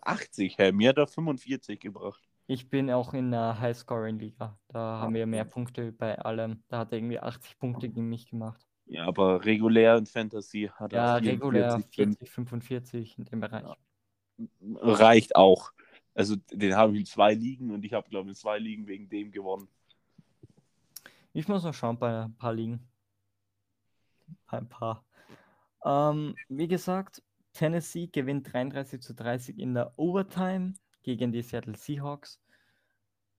80? Hä? Mir hat er 45 gebracht. Ich bin auch in der High-Scoring-Liga. Da haben wir mehr Punkte bei allem. Da hat er irgendwie 80 Punkte gegen mich gemacht. Ja, aber regulär in Fantasy hat er 40, 45 in dem Bereich. Reicht auch. Also den habe ich in 2 Ligen und ich habe, glaube ich, in 2 Ligen wegen dem gewonnen. Ich muss noch schauen bei ein paar Ligen. Ein paar. Wie gesagt, Tennessee gewinnt 33-30 in der Overtime gegen die Seattle Seahawks.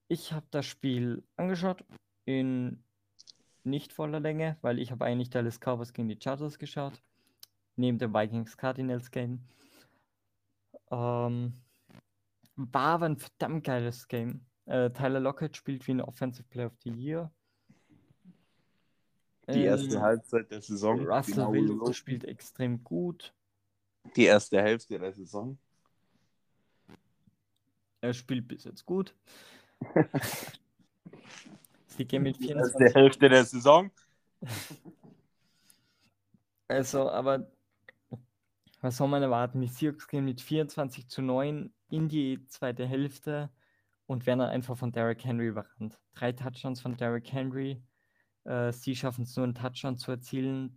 Ich habe das Spiel angeschaut in nicht voller Länge, weil ich habe eigentlich Dallas Cowboys gegen die Chargers geschaut. Neben dem Vikings-Cardinals-Game. War aber ein verdammt geiles Game. Tyler Lockett spielt wie ein Offensive Player of the Year. Die erste Halbzeit der Saison. Russell Wilson spielt extrem gut. Die erste Hälfte der Saison. Er spielt bis jetzt gut. Sie gehen mit 24. Die erste Hälfte der Saison. Also, aber was soll man erwarten? Die Seahawks gehen mit 24-9 in die zweite Hälfte und werden dann einfach von Derrick Henry überrannt. 3 Touchdowns von Derrick Henry. Sie schaffen es nur, einen Touchdown zu erzielen.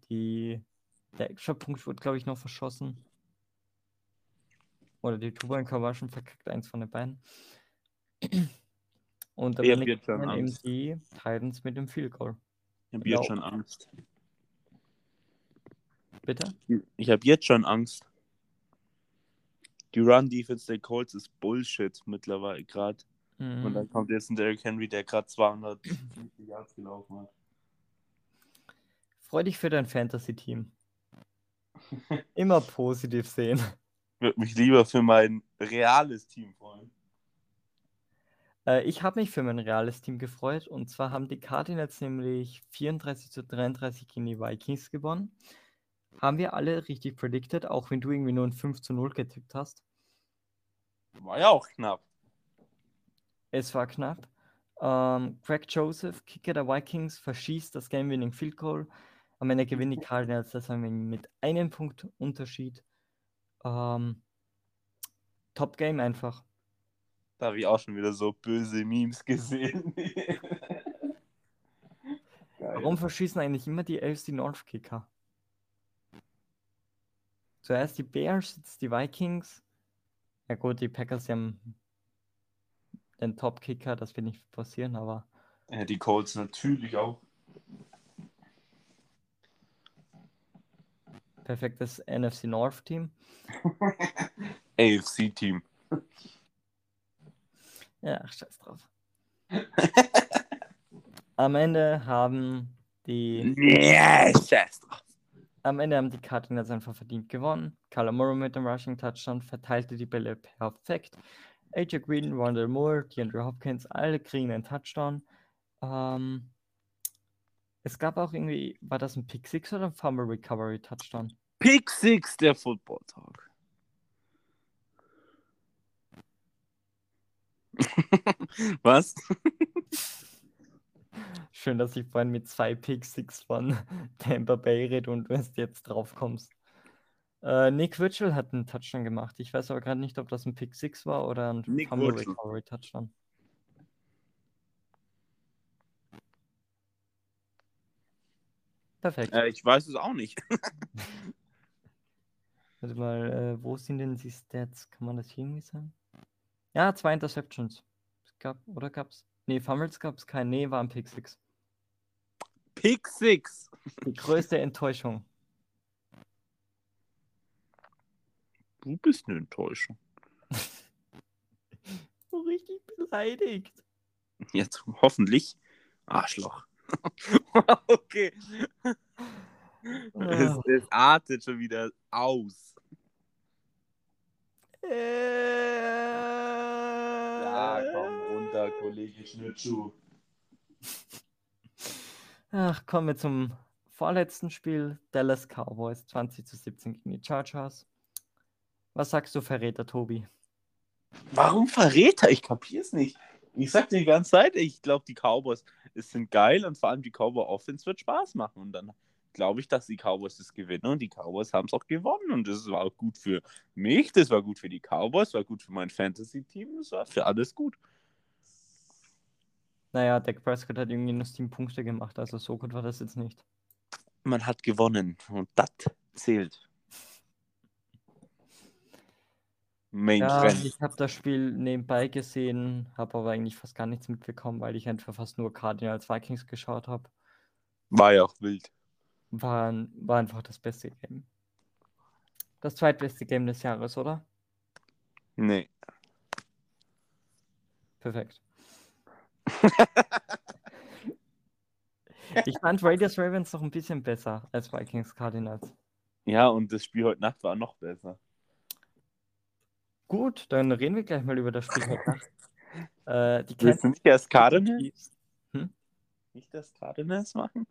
Der Extra-Punkt wurde, glaube ich, noch verschossen. Oder die Tubanka war schon verkackt, eins von den beiden. Und dann nehmen die Titans mit dem Field Goal. Ich habe jetzt schon Angst. Bitte? Ich habe jetzt schon Angst. Die Run-Defense der Colts ist Bullshit mittlerweile gerade. Und dann kommt jetzt ein Derrick Henry, der gerade 250 Yards gelaufen hat. Freu dich für dein Fantasy-Team. Immer positiv sehen. Ich würde mich lieber für mein reales Team freuen. Ich habe mich für mein reales Team gefreut. Und zwar haben die Cardinals nämlich 34-33 gegen die Vikings gewonnen. Haben wir alle richtig predicted, auch wenn du irgendwie nur ein 5-0 getippt hast. War ja auch knapp. Es war knapp. Greg Joseph, Kicker der Vikings, verschießt das Game-Winning Field Goal. Am Ende gewinnen die Cardinals, das haben wir mit einem Punkt Unterschied. Top Game einfach. Da habe ich auch schon wieder so böse Memes gesehen. Warum verschießen eigentlich immer die AFC North-Kicker? Zuerst die Bears, jetzt die Vikings. Ja gut, die Packers, die haben den Top-Kicker, das wird nicht passieren, aber... Ja, die Colts natürlich auch. Perfektes NFC North-Team. AFC-Team. Ja, scheiß drauf. Am Ende haben die Cardinals einfach verdient gewonnen. Kyler Murray mit dem Rushing-Touchdown verteilte die Bälle perfekt. AJ Green, Rondell Moore, DeAndre Hopkins, alle kriegen einen Touchdown. Es gab auch irgendwie, war das ein Pick-Six oder ein Fumble-Recovery-Touchdown? Pick-Six, der Football-Talk. Was? Schön, dass ich vorhin mit 2 Pick-Six von Tampa Bay rede und du erst jetzt drauf kommst. Nick Virgil hat einen Touchdown gemacht. Ich weiß aber gerade nicht, ob das ein Pick-Six war oder ein Fumble-Recovery-Touchdown. Perfekt. Ich weiß es auch nicht. Warte mal, wo sind denn die Stats? Kann man das hier irgendwie sagen? Ja, 2 Interceptions. Gab's? Nee, Fumbles gab es keinen. Nee, war ein Pick 6. Pick 6! Die größte Enttäuschung. Du bist eine Enttäuschung. So richtig beleidigt. Jetzt hoffentlich Arschloch. Okay. Es artet schon wieder aus. Ja, komm runter, Kollege Schnittschuh. Ach, kommen wir zum vorletzten Spiel. Dallas Cowboys 20-17 gegen die Chargers. Was sagst du, Verräter, Tobi? Warum Verräter? Ich kapier's nicht. Ich sag dir die ganze Zeit, ich glaube, die Cowboys sind geil und vor allem die Cowboy-Offense wird Spaß machen und dann glaube ich, dass die Cowboys das gewinnen und die Cowboys haben es auch gewonnen und das war auch gut für mich, das war gut für die Cowboys, war gut für mein Fantasy-Team, das war für alles gut. Naja, Dak Prescott hat irgendwie nur 7 Punkte gemacht, also so gut war das jetzt nicht. Man hat gewonnen und das zählt. Main-Trend. Ich habe das Spiel nebenbei gesehen, habe aber eigentlich fast gar nichts mitbekommen, weil ich einfach fast nur Cardinals Vikings geschaut habe. War ja auch wild. War einfach das beste Game. Das zweitbeste Game des Jahres, oder? Nee. Perfekt. Ich fand Raiders Ravens noch ein bisschen besser als Vikings Cardinals. Ja, und das Spiel heute Nacht war noch besser. Gut, dann reden wir gleich mal über das Spiel heute Nacht. Willst du nicht das Cardinals? Hm? Nicht das Cardinals machen?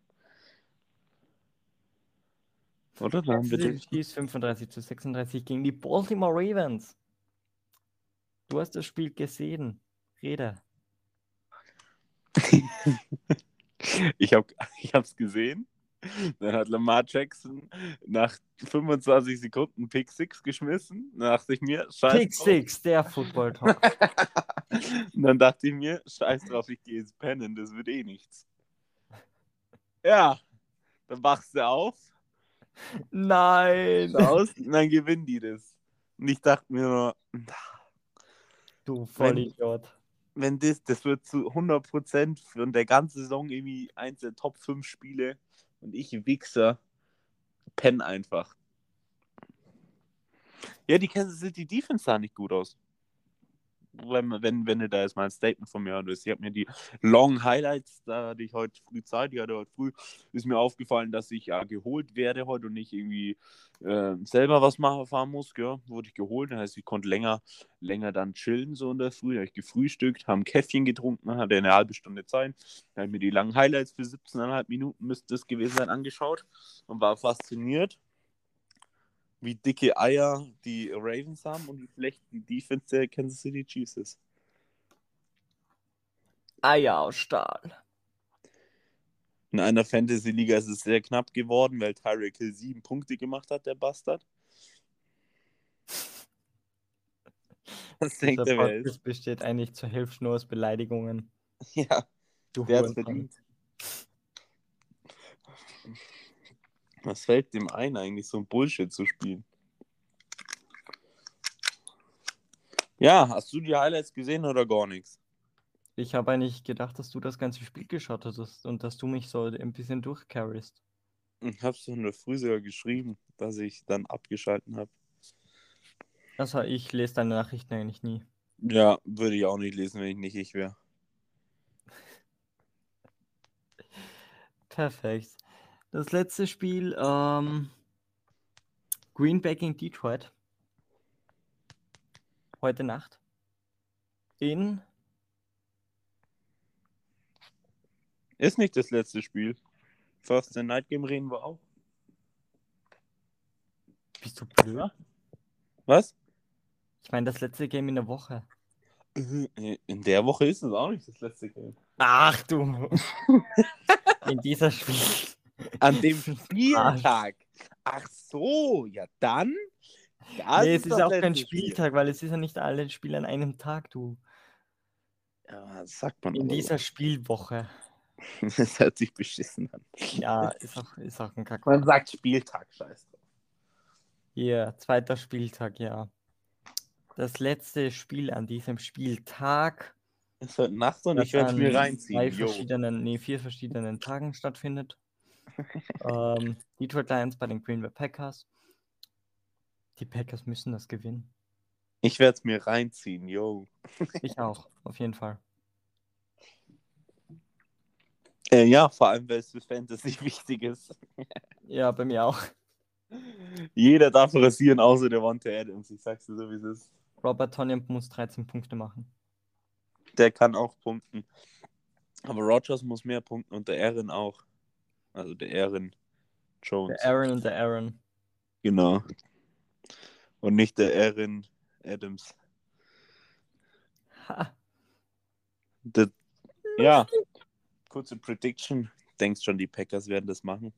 Oder dann bitte. Die Chiefs 35-36 gegen die Baltimore Ravens. Du hast das Spiel gesehen. Rede. Ich hab's gesehen. Dann hat Lamar Jackson nach 25 Sekunden Pick 6 geschmissen. Dann dachte ich mir, scheiß Pick 6, der Football Talk. Dann dachte ich mir, scheiß drauf, ich gehe ins Pennen, das wird eh nichts. Ja, dann wachst du auf. Nein! Aus, dann gewinnen die das. Und ich dachte mir nur, du Vollidiot. Wenn das wird zu 100% von der ganzen Saison irgendwie eins der Top 5 Spiele und ich, Wichser, penne einfach. Ja, die Kansas City Defense sah nicht gut aus. Wenn du da jetzt mal ein Statement von mir hören willst. Ich habe mir die Long Highlights, da hatte ich heute früh Zeit, ist mir aufgefallen, dass ich ja geholt werde heute und nicht irgendwie selber was fahren muss. Gell? Wurde ich geholt, das heißt, ich konnte länger dann chillen, so in der Früh. Da habe ich gefrühstückt, habe ein Käffchen getrunken, hatte eine halbe Stunde Zeit. Da habe ich mir die langen Highlights für 17,5 Minuten, müsste das gewesen sein, angeschaut und war fasziniert, wie dicke Eier die Ravens haben und wie schlecht die Defense der Kansas City Chiefs ist. Eier aus Stahl. In einer Fantasy-Liga ist es sehr knapp geworden, weil Tyreek Hill 7 Punkte gemacht hat, der Bastard. Was denkt der Welt? Das besteht eigentlich zur Hälfte nur aus Beleidigungen. Ja, der hat's verdient. Was fällt dem ein, eigentlich so ein Bullshit zu spielen? Ja, hast du die Highlights gesehen oder gar nichts? Ich habe eigentlich gedacht, dass du das ganze Spiel geschaut hast und dass du mich so ein bisschen durchcarryst. Ich habe es in der Früh sogar geschrieben, dass ich dann abgeschalten habe. Also ich lese deine Nachrichten eigentlich nie. Ja, würde ich auch nicht lesen, wenn ich nicht ich wäre. Perfekt. Das letzte Spiel, Green Bay gegen Detroit. Heute Nacht. Ist nicht das letzte Spiel. Thursday Night Game reden wir auch. Bist du blöd? Was? Ich meine, das letzte Game in der Woche. In der Woche ist es auch nicht das letzte Game. Ach du. In dieser Spiel. An dem Spieltag. Ach so, ja dann. Nee, es ist auch kein Spieltag, weil es ist ja nicht alle Spiele an einem Tag, du. Ja, das sagt man. In dieser Spielwoche. Das hört sich beschissen an. Ja, ist auch ein Kack. Man sagt Spieltag, scheiß drauf. Ja, zweiter Spieltag, ja. Das letzte Spiel an diesem Spieltag. Es ist heute Nacht und ich werde es mir reinziehen. Vier verschiedenen Tagen stattfindet. Detroit Lions bei den Green Bay Packers. Die Packers müssen das gewinnen. Ich werde es mir reinziehen, yo. Ich auch, auf jeden Fall. Ja, vor allem, weil es für Fantasy wichtig ist. Ja, bei mir auch. Jeder darf rasieren, außer der Davante Adams. Ich sag's dir so, wie es ist. Robert Tonyan muss 13 Punkte machen. Der kann auch punkten. Aber Rodgers muss mehr punkten und der Aaron auch. Also der Aaron Jones. Der Aaron und der Aaron. Genau. Und nicht der Aaron Adams. Ha. Ja. Kurze Prediction. Denkst schon, die Packers werden das machen?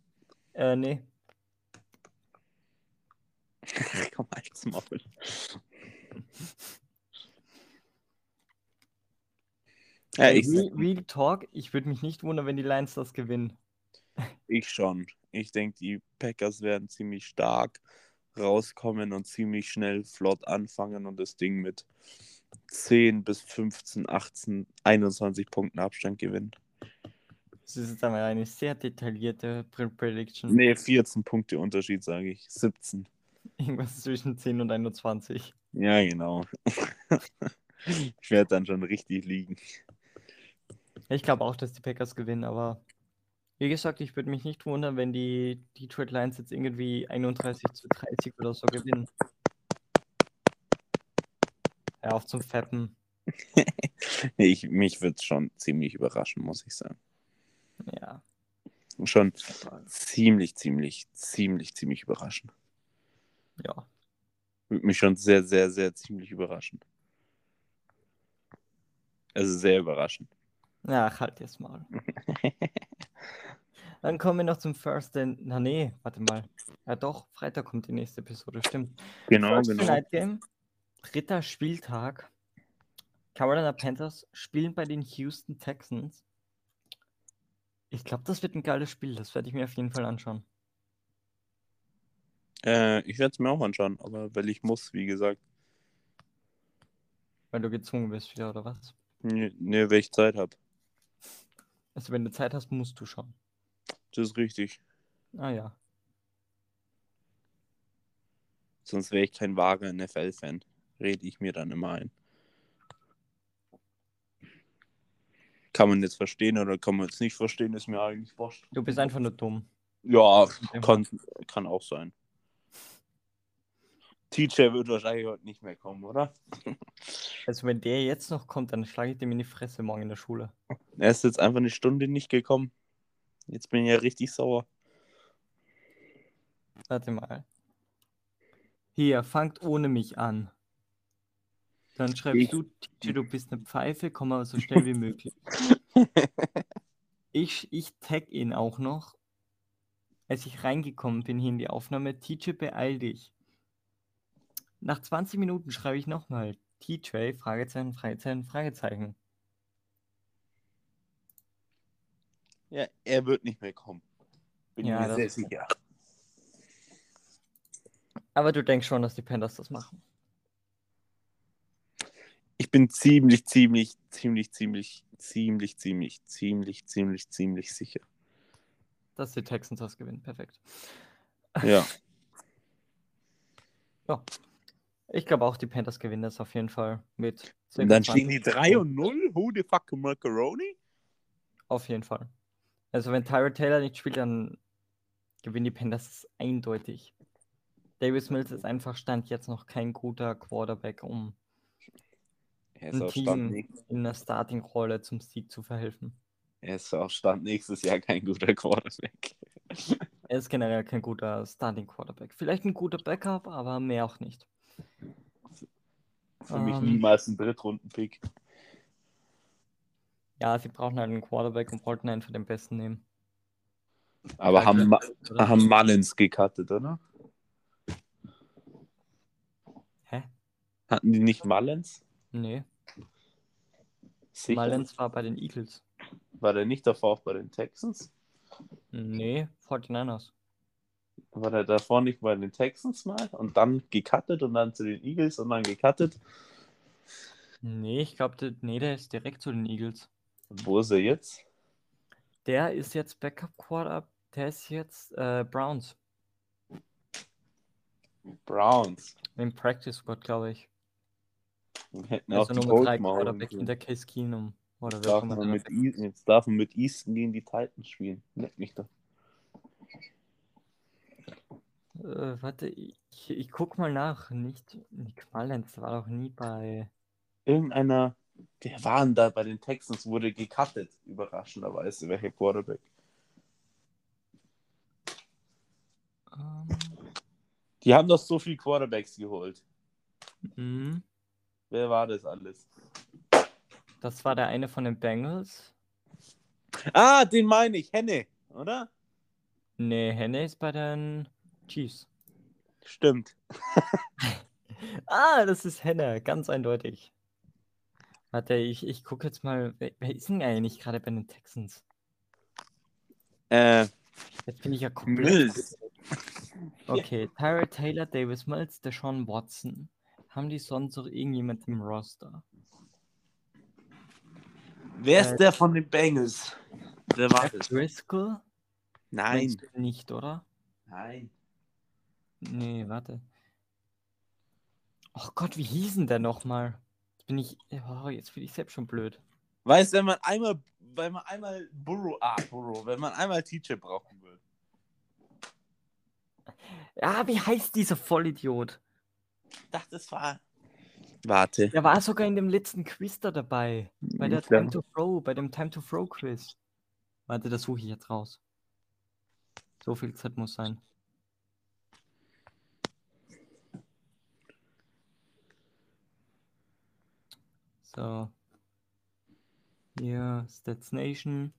Nee. Komm mal zum Maul. Ja, Real Talk, ich würde mich nicht wundern, wenn die Lions das gewinnen. Ich schon. Ich denke, die Packers werden ziemlich stark rauskommen und ziemlich schnell flott anfangen und das Ding mit 10 bis 15, 18, 21 Punkten Abstand gewinnen. Das ist jetzt einmal eine sehr detaillierte Prediction. Nee, 14 Punkte Unterschied, sage ich. 17. Irgendwas zwischen 10 und 21. Ja, genau. Ich werde dann schon richtig liegen. Ich glaube auch, dass die Packers gewinnen, aber wie gesagt, ich würde mich nicht wundern, wenn die Detroit Lions jetzt irgendwie 31-30 oder so gewinnen. Hör auf zum Fappen. Mich würde es schon ziemlich überraschen, muss ich sagen. Ja. Schon ziemlich überraschen. Ja. Würde mich schon sehr ziemlich überraschen. Also sehr überraschend. Ach, halt jetzt mal. Dann kommen wir noch zum Freitag kommt die nächste Episode, stimmt. Genau. Night Game, dritter Spieltag. Carolina Panthers spielen bei den Houston Texans. Ich glaube, das wird ein geiles Spiel. Das werde ich mir auf jeden Fall anschauen. Ich werde es mir auch anschauen, aber weil ich muss, wie gesagt. Weil du gezwungen bist wieder, oder was? Nee, weil ich Zeit habe. Also wenn du Zeit hast, musst du schauen. Das ist richtig. Ah ja. Sonst wäre ich kein wahrer NFL-Fan. Rede ich mir dann immer ein. Kann man jetzt verstehen oder kann man jetzt nicht verstehen, ist mir eigentlich wurscht. Du bist einfach nur dumm. Ja, kann auch sein. TJ wird wahrscheinlich heute nicht mehr kommen, oder? Also wenn der jetzt noch kommt, dann schlage ich dem in die Fresse morgen in der Schule. Er ist jetzt einfach eine Stunde nicht gekommen. Jetzt bin ich ja richtig sauer. Warte mal. Hier, fangt ohne mich an. Dann schreibst du, TJ, du bist eine Pfeife, komm mal so schnell wie möglich. Ich tag ihn auch noch. Als ich reingekommen bin hier in die Aufnahme, TJ, beeil dich. Nach 20 Minuten schreibe ich nochmal TJ, Fragezeichen. Ja, er wird nicht mehr kommen. Bin mir sehr sicher. Aber du denkst schon, dass die Panthers das machen? Ich bin ziemlich sicher. Dass die Texans das gewinnen, perfekt. Ja. Ja. Ich glaube auch, die Panthers gewinnen das auf jeden Fall mit 27. Und dann stehen die 3-0. Who the fuck Macaroni? Auf jeden Fall. Also wenn Tyra Taylor nicht spielt, dann gewinnen die Panthers eindeutig. Davis Mills ist einfach Stand jetzt noch kein guter Quarterback, um ein Team in der Starting-Rolle zum Sieg zu verhelfen. Er ist auch Stand nächstes Jahr kein guter Quarterback. Er ist generell kein guter Starting-Quarterback. Vielleicht ein guter Backup, aber mehr auch nicht. Für mich niemals ein Drittrunden-Pick. Ja, sie brauchen halt einen Quarterback und wollten einen von den Besten nehmen. Aber haben Mullins gecuttet, oder? Hä? Hatten die nicht Mullins? Nee. Sicher? Mullins war bei den Eagles. War der nicht davor auch bei den Texans? Nee, 49ers. war der davor nicht bei den Texans mal und dann gecuttet und dann zu den Eagles und dann gecuttet? Nee, ich glaube, der ist direkt zu den Eagles. Wo ist er jetzt? Der ist jetzt Backup-Quarterback, der ist jetzt Browns. Browns? Im Practice-Squad, glaube ich. Wir hätten also auch die Goldmauer. In der Case Keenum. Oder jetzt darf man mit Easton gegen die Titans spielen. Leck mich doch. Warte, ich guck mal nach. Nick Mullens war doch nie bei... Irgendeiner... Wer war denn da bei den Texans? Wurde gecuttet, überraschenderweise. Welcher Quarterback? Die haben doch so viele Quarterbacks geholt. Mhm. Wer war das alles? Das war der eine von den Bengals. Ah, den meine ich. Henne, oder? Nee, Henne ist bei den Chiefs. Stimmt. Ah, das ist Henne, ganz eindeutig. Warte, ich gucke jetzt mal, wer ist denn eigentlich gerade bei den Texans? Jetzt bin ich ja komplett... Okay, Tyra Taylor, Davis Mills, Deshaun Watson. Haben die sonst noch irgendjemand im Roster? Wer ist der von den Bengals? Wer war das? Driscoll? Nein. Nicht, oder? Nein. Nee, warte. Oh Gott, wie hieß denn der nochmal? Jetzt bin ich selbst schon blöd. Weißt du, wenn man einmal Burrow, wenn man einmal TJ brauchen würde. Ja, wie heißt dieser Vollidiot? Ich dachte, es war... Warte. Der war sogar in dem letzten Quiz da dabei. Bei dem Time-to-Throw-Quiz. Warte, das suche ich jetzt raus. So viel Zeit muss sein. So. Hier, Stats Nation.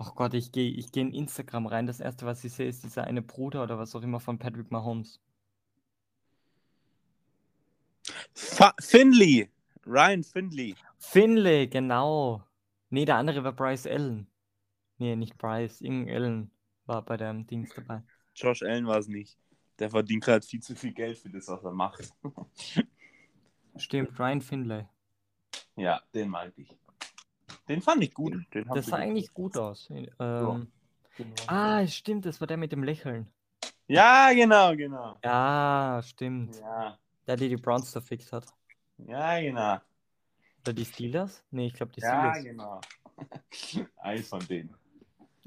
Ach Gott, ich geh in Instagram rein. Das erste, was ich sehe, ist dieser eine Bruder oder was auch immer von Patrick Mahomes. Finley. Ryan Finley. Finley, genau. Nee, der andere war Bryce Allen. Nee, nicht Bryce. Irgendein Allen war bei dem Dings dabei. Josh Allen war es nicht. Der verdient gerade viel zu viel Geld für das, was er macht. Stimmt, Ryan Finley. Ja, den meinte ich. Den fand ich gut. Das sah eigentlich gut aus. Genau. Ah, stimmt, das war der mit dem Lächeln. Ja, genau. Ja, stimmt. Ja. Der, der die Browns da fix hat. Ja, genau. Oder die Steelers? Nee, ich glaube die Steelers. Ja, genau. Eins von denen.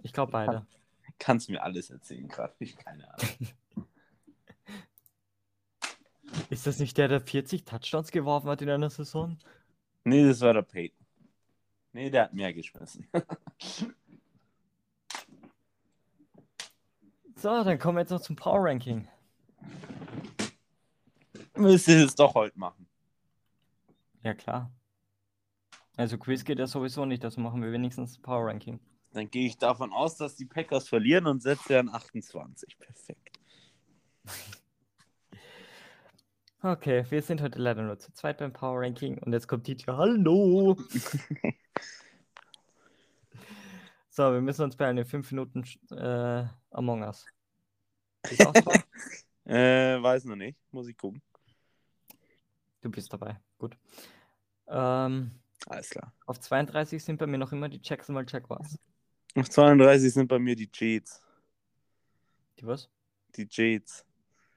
Ich glaube beide. Kannst mir alles erzählen gerade. Ich keine Ahnung. Ist das nicht der 40 Touchdowns geworfen hat in einer Saison? Nee, das war der Peyton. Nee, der hat mehr geschmissen. So, dann kommen wir jetzt noch zum Power Ranking. Müsste es doch heute machen. Ja, klar. Also Quiz geht ja sowieso nicht, das machen wir wenigstens Power Ranking. Dann gehe ich davon aus, dass die Packers verlieren und setze dann 28. Perfekt. Okay, wir sind heute leider nur zu zweit beim Power Ranking und jetzt kommt die Tür. Hallo! So, wir müssen uns bei einer 5 Minuten Among Us. Ist auch so? Weiß noch nicht, muss ich gucken. Du bist dabei, gut. Alles klar. Auf 32 sind bei mir noch immer die Jacksonville Jaguars. Auf 32 sind bei mir die Jets. Die was? Die Jets.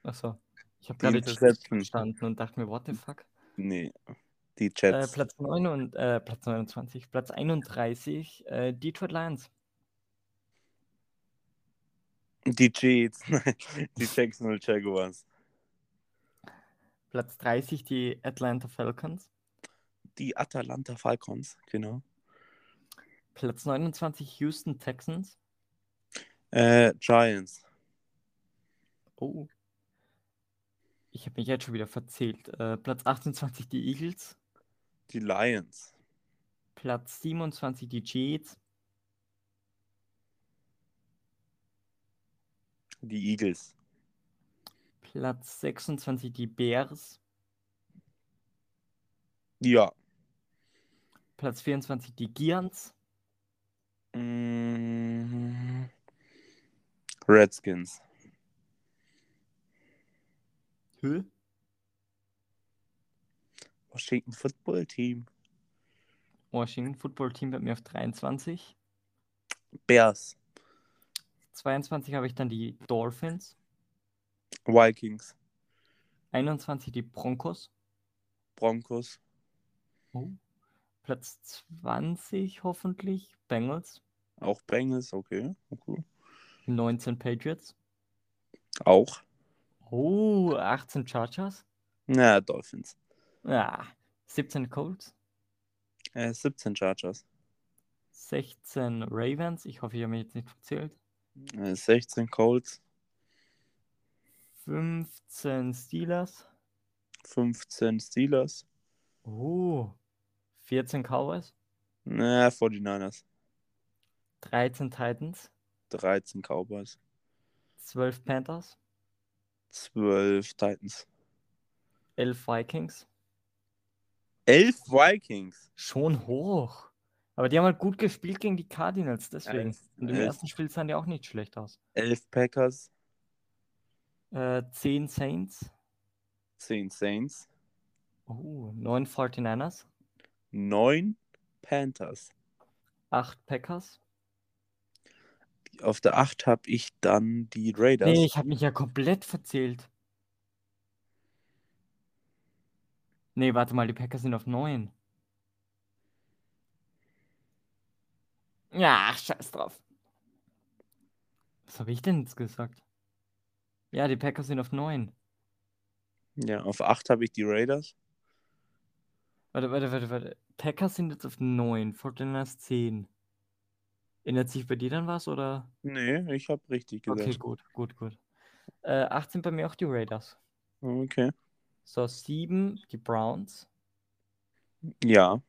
Achso. Ich habe gerade Jets verstanden und dachte mir, what the fuck? Nee, die Jets. Platz 31, Detroit Lions. Die Jets, die Jacksonville Jaguars. Platz 30, die Atlanta Falcons. Die Atlanta Falcons, genau. Platz 29, Houston Texans. Giants. Oh. Ich habe mich jetzt schon wieder verzählt. Platz 28 die Eagles. Die Lions. Platz 27 die Jets. Die Eagles. Platz 26 die Bears. Ja. Platz 24 die Giants. Redskins. Who? Washington Football Team. Washington Football Team bei mir auf 23. Bears. 22 habe ich dann die Dolphins. Vikings. 21 die Broncos. Broncos. Oh. Platz 20 hoffentlich. Bengals. Auch Bengals, okay. Okay. 19 Patriots. Auch. Oh, 18 Chargers. Na, Dolphins. Ja, 17 Colts. 17 Chargers. 16 Ravens. Ich hoffe, ich habe mich jetzt nicht verzählt. 16 Colts. 15 Steelers. 15 Steelers. Oh, 14 Cowboys. Na, 49ers. 13 Titans. 13 Cowboys. 12 Panthers. 12 Titans. 11 Vikings. 11 Vikings? Schon hoch. Aber die haben halt gut gespielt gegen die Cardinals, deswegen. 11, und im 11. ersten Spiel sahen die auch nicht schlecht aus. 11 Packers. 10 Saints. 10 Saints. Oh, 9 49ers. 9 Panthers. 8 Packers. Auf der 8 habe ich dann die Raiders. Nee, ich habe mich ja komplett verzählt. Nee, warte mal, die Packers sind auf 9. Ja, scheiß drauf. Was habe ich denn jetzt gesagt? Ja, die Packers sind auf 9. Ja, auf 8 habe ich die Raiders. Warte. Packers sind jetzt auf 9, Fortiners 10. Ändert sich bei dir dann was, oder? Nee, ich habe richtig gesagt. Okay, gut. 8 sind bei mir auch die Raiders. Okay. So, 7 die Browns. Ja.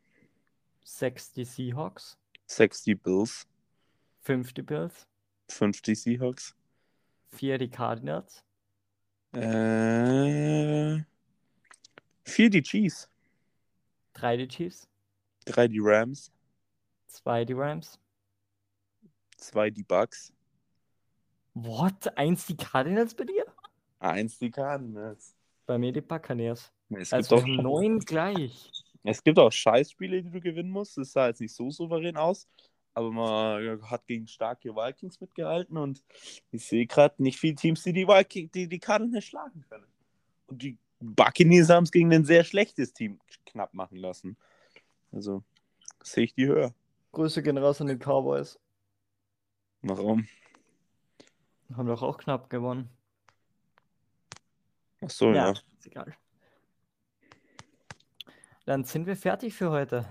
6 die Seahawks. 6 die Bills. 5 die Bills. 5 die Seahawks. 4 die Cardinals. 4 die Chiefs. 3 die Chiefs. 3 die Rams. 2 die Rams. 2 die Bucks. What? 1 die Cardinals bei dir? 1 die Cardinals. Bei mir die Buccaneers. Es also gibt auch 9 gleich. Es gibt auch Scheißspiele, die du gewinnen musst. Das sah jetzt nicht so souverän aus. Aber man hat gegen starke Vikings mitgehalten. Und ich sehe gerade nicht viele Teams, die Cardinals schlagen können. Und die Buccaneers haben es gegen ein sehr schlechtes Team knapp machen lassen. Also sehe ich die höher. Grüße gehen raus an den Cowboys. Warum? Haben doch auch knapp gewonnen. Ach so, ja. Ist egal. Dann sind wir fertig für heute.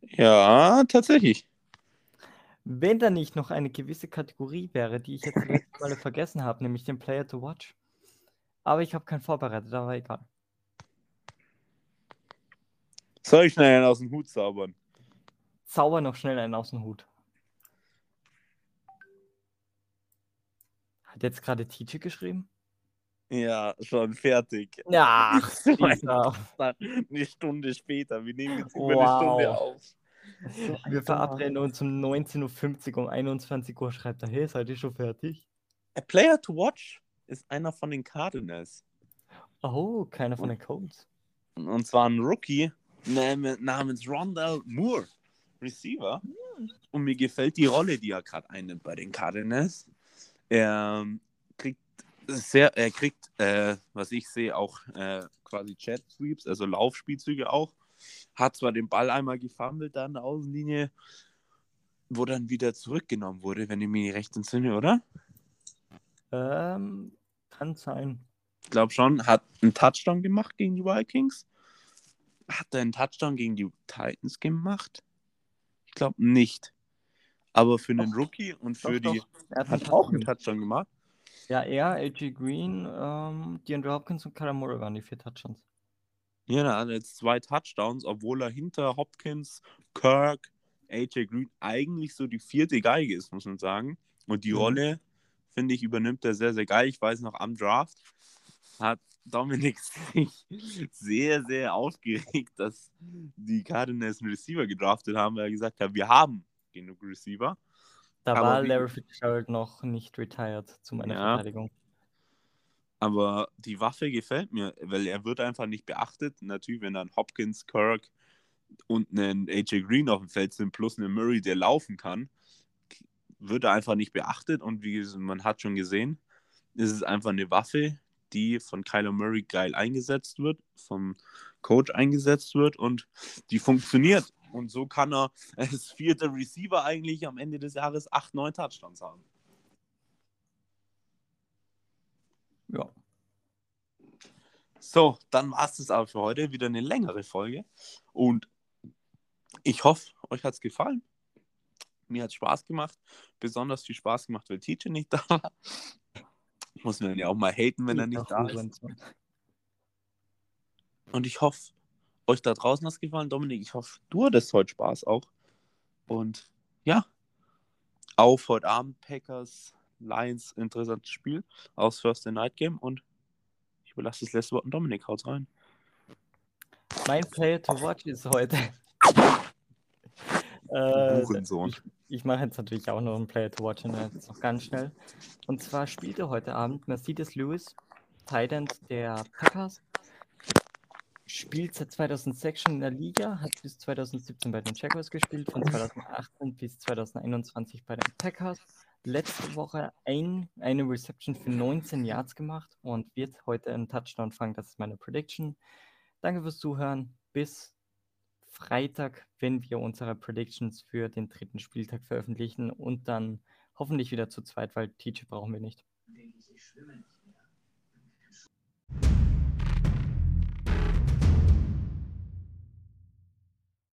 Ja, tatsächlich. Wenn da nicht noch eine gewisse Kategorie wäre, die ich jetzt die letzten Male vergessen habe, nämlich den Player to Watch. Aber ich habe keinen vorbereitet, aber egal. Soll ich schnell einen aus dem Hut zaubern? Zauber noch schnell einen aus dem Hut. Hat jetzt gerade TJ geschrieben? Ja, schon fertig. Ja, eine Stunde später. Wir nehmen jetzt über eine Stunde auf. Wir verabreden uns um 19.50 Uhr, um 21 Uhr schreibt er, hey, seid ihr schon fertig? A Player to Watch ist einer von den Cardinals. Oh, keiner von den Colts. Und zwar ein Rookie namens Rondell Moore, Receiver. Und mir gefällt die Rolle, die er gerade einnimmt bei den Cardinals. Er kriegt, was ich sehe, auch quasi Jet-Sweeps, also Laufspielzüge auch. Hat zwar den Ball einmal gefummelt da an der Außenlinie, wo dann wieder zurückgenommen wurde, wenn ich mich recht entsinne, oder? Kann sein. Ich glaube schon. Hat einen Touchdown gemacht gegen die Vikings. Hat er einen Touchdown gegen die Titans gemacht? Ich glaube nicht. Aber für einen Rookie und für hat auch einen Touchdown gemacht. Ja, AJ Green, DeAndre Hopkins und Kyler Murray waren die 4 Touchdowns. Ja, er hat jetzt 2 Touchdowns, obwohl er hinter Hopkins, Kirk, AJ Green eigentlich so die 4. Geige ist, muss man sagen. Und die Rolle, finde ich, übernimmt er sehr, sehr geil. Ich weiß noch, am Draft hat Dominik sich sehr, sehr aufgeregt, dass die Cardinals einen Receiver gedraftet haben, weil er gesagt hat, wir haben genug Receiver. Da aber war Larry Fitzgerald noch nicht retired, zu meiner Verteidigung. Aber die Waffe gefällt mir, weil er wird einfach nicht beachtet. Natürlich, wenn dann Hopkins, Kirk und ein AJ Green auf dem Feld sind, plus einen Murray, der laufen kann, wird er einfach nicht beachtet. Und wie man hat schon gesehen, ist es einfach eine Waffe, die von Kyler Murray geil eingesetzt wird, vom Coach eingesetzt wird und die funktioniert. Und so kann er als vierter Receiver eigentlich am Ende des Jahres 8-9 Touchdowns haben. Ja. So, dann war es das auch für heute. Wieder eine längere Folge. Und ich hoffe, euch hat es gefallen. Mir hat es Spaß gemacht. Besonders viel Spaß gemacht, weil TJ nicht da war. Muss man ja auch mal haten, wenn er nicht da ist. Und ich hoffe, euch da draußen hat es gefallen. Dominik, ich hoffe, du hattest heute Spaß auch. Und ja, auf heute Abend Packers, Lions, interessantes Spiel aus Thursday Night Game. Und ich überlasse das letzte Wort an Dominik. Haut's rein. Mein Player to watch ist heute. Ich mache jetzt natürlich auch noch einen Player to watch und jetzt noch ganz schnell. Und zwar spielte heute Abend Mercedes Lewis, Tight End der Packers. Spielt seit 2006 schon in der Liga, hat bis 2017 bei den Jaguars gespielt, von 2018 bis 2021 bei den Packers. Letzte Woche eine Reception für 19 Yards gemacht und wird heute einen Touchdown fangen. Das ist meine Prediction. Danke fürs Zuhören. Bis Freitag, wenn wir unsere Predictions für den 3. Spieltag veröffentlichen und dann hoffentlich wieder zu zweit, weil TJ brauchen wir nicht.